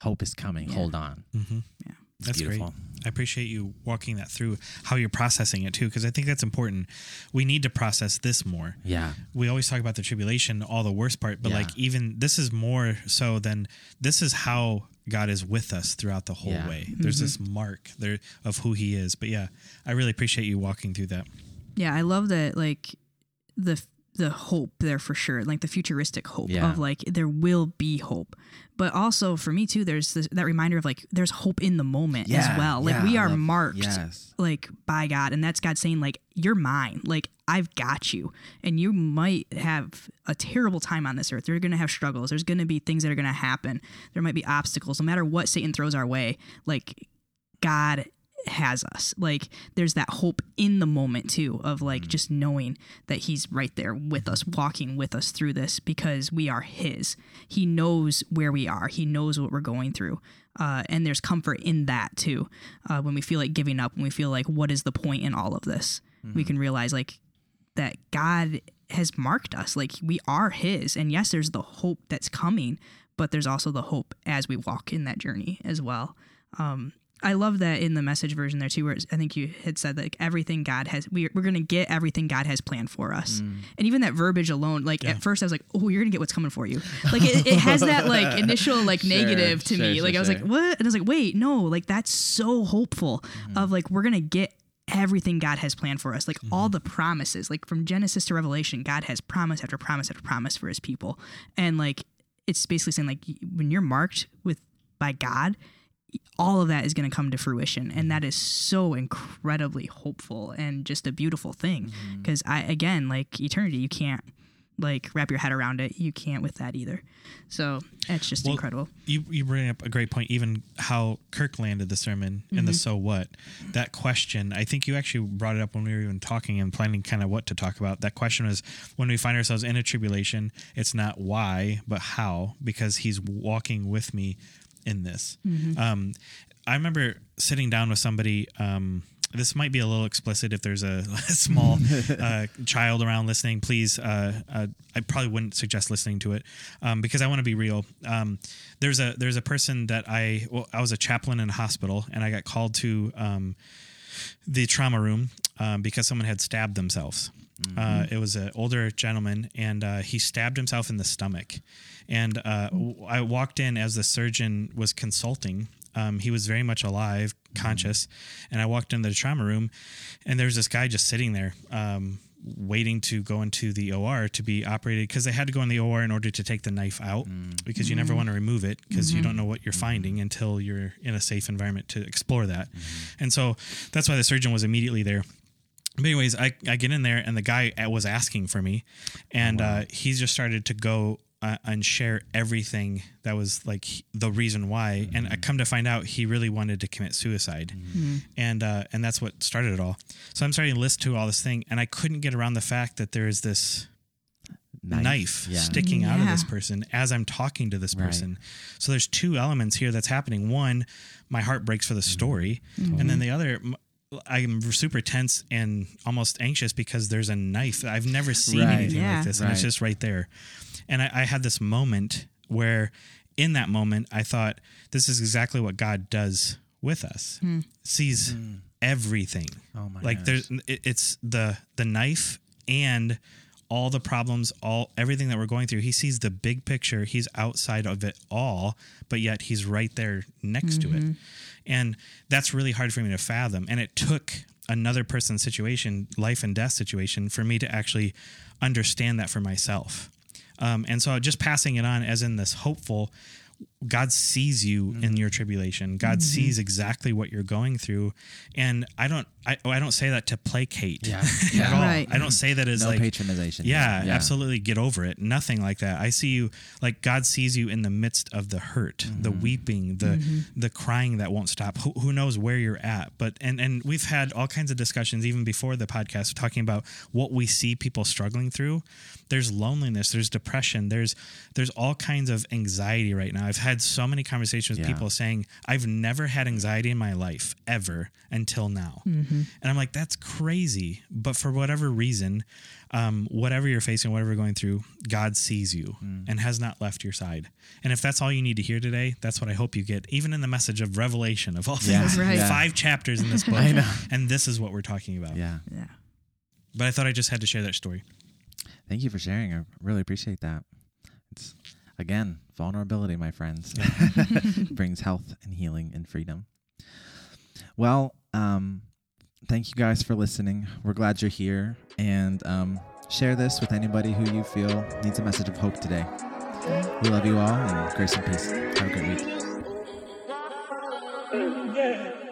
Hope is coming. Yeah. Hold on. Mm-hmm. Yeah. It's that's beautiful. Great. I appreciate you walking that through, how you're processing it too, because I think that's important. We need to process this more. Yeah. We always talk about the tribulation, all the worst part, but yeah. like even this is more so than this is how God is with us throughout the whole yeah. way. There's mm-hmm. this mark there of who he is. But yeah, I really appreciate you walking through that. Yeah. I love that. Like the, the hope there for sure, like the futuristic hope yeah. of like, there will be hope. But also for me too, there's this, that reminder of like, there's hope in the moment yeah, as well. Like yeah, we are love, marked yes. like by God, and that's God saying like, you're mine. Like I've got you, and you might have a terrible time on this earth. You're going to have struggles. There's going to be things that are going to happen. There might be obstacles, no matter what Satan throws our way. Like God has us. Like there's that hope in the moment too of like mm-hmm. just knowing that he's right there with us, walking with us through this, because we are his. He knows where we are. He knows what we're going through. Uh, and there's comfort in that too. Uh, when we feel like giving up, when we feel like, what is the point in all of this? Mm-hmm. We can realize like that God has marked us, like we are his. And yes, there's the hope that's coming, but there's also the hope as we walk in that journey as well. Um, I love that in the Message version there too, where I think you had said that like, everything God has, we're, we're going to get everything God has planned for us. Mm. And even that verbiage alone, like yeah. at first I was like, oh, you're going to get what's coming for you. Like it, it has that like initial like sure, negative to sure, me. Sure, like sure. I was like, what? And I was like, wait, no, like that's so hopeful mm-hmm. of like, we're going to get everything God has planned for us. Like mm-hmm. all the promises, like from Genesis to Revelation, God has promise after promise after promise for his people. And like, it's basically saying like, when you're marked with by God, all of that is going to come to fruition. And that is so incredibly hopeful and just a beautiful thing. Mm-hmm. Cause I, again, like eternity, you can't like wrap your head around it. You can't with that either. So it's just well, incredible. You, you bring up a great point, even how Kirk landed the sermon and mm-hmm. the, so what that question, I think you actually brought it up when we were even talking and planning kind of what to talk about. That question was, when we find ourselves in a tribulation, it's not why, but how, because he's walking with me in this. Mm-hmm. Um, I remember sitting down with somebody, um, this might be a little explicit if there's a, a small uh, child around listening, please. Uh, uh, I probably wouldn't suggest listening to it um, because I want to be real. Um, there's a, there's a person that I, well, I was a chaplain in a hospital, and I got called to um, the trauma room um, because someone had stabbed themselves. Mm-hmm. Uh, it was an older gentleman, and uh, he stabbed himself in the stomach. And uh, w- I walked in as the surgeon was consulting. Um, he was very much alive, conscious. Mm-hmm. And I walked into the trauma room, and there's this guy just sitting there um, waiting to go into the O R to be operated, because they had to go in the O R in order to take the knife out mm-hmm. because you never want to remove it, because mm-hmm. you don't know what you're mm-hmm. finding until you're in a safe environment to explore that. Mm-hmm. And so that's why the surgeon was immediately there. But anyways, I, I get in there, and the guy was asking for me, and wow. uh, he's just started to go uh, and share everything that was like the reason why. Mm-hmm. And I come to find out he really wanted to commit suicide. Mm-hmm. And, uh, and that's what started it all. So I'm starting to listen to all this thing, and I couldn't get around the fact that there is this knife, knife yeah. sticking yeah. out of this person as I'm talking to this right. person. So there's two elements here that's happening. One, my heart breaks for the mm-hmm. story. Mm-hmm. And then the other, I'm super tense and almost anxious because there's a knife. I've never seen right. anything yeah. like this. And right. it's just right there. And I, I had this moment where in that moment, I thought, this is exactly what God does with us. Mm. Sees mm. everything. Oh my like gosh. There's, it, it's the, the knife and all the problems, all everything that we're going through. He sees the big picture. He's outside of it all, but yet he's right there next mm-hmm. to it. And that's really hard for me to fathom. And it took another person's situation, life and death situation, for me to actually understand that for myself. Um, and so just passing it on as in this hopeful, God sees you mm-hmm. in your tribulation. God mm-hmm. sees exactly what you're going through. And I don't, I, I don't say that to placate yeah. yeah. at all. Right. I don't say that as no like patronization. Yeah, yeah, absolutely. Get over it. Nothing like that. I see you like God sees you in the midst of the hurt, mm-hmm. the weeping, the, mm-hmm. the crying that won't stop. Who, who knows where you're at, but, and, and we've had all kinds of discussions even before the podcast talking about what we see people struggling through. There's loneliness, there's depression, there's, there's all kinds of anxiety right now. I've had so many conversations with yeah. people saying, I've never had anxiety in my life ever until now. Mm-hmm. And I'm like, that's crazy. But for whatever reason, um, whatever you're facing, whatever you're going through, God sees you mm. and has not left your side. And if that's all you need to hear today, that's what I hope you get, even in the message of Revelation of all things, yeah. right. yeah. five chapters in this book. I know. And this is what we're talking about. Yeah. Yeah. But I thought I just had to share that story. Thank you for sharing. I really appreciate that. It's, again, vulnerability, my friends, brings health and healing and freedom. Well, um, thank you guys for listening. We're glad you're here. And um, share this with anybody who you feel needs a message of hope today. We love you all, and grace and peace. Have a great week. Yeah.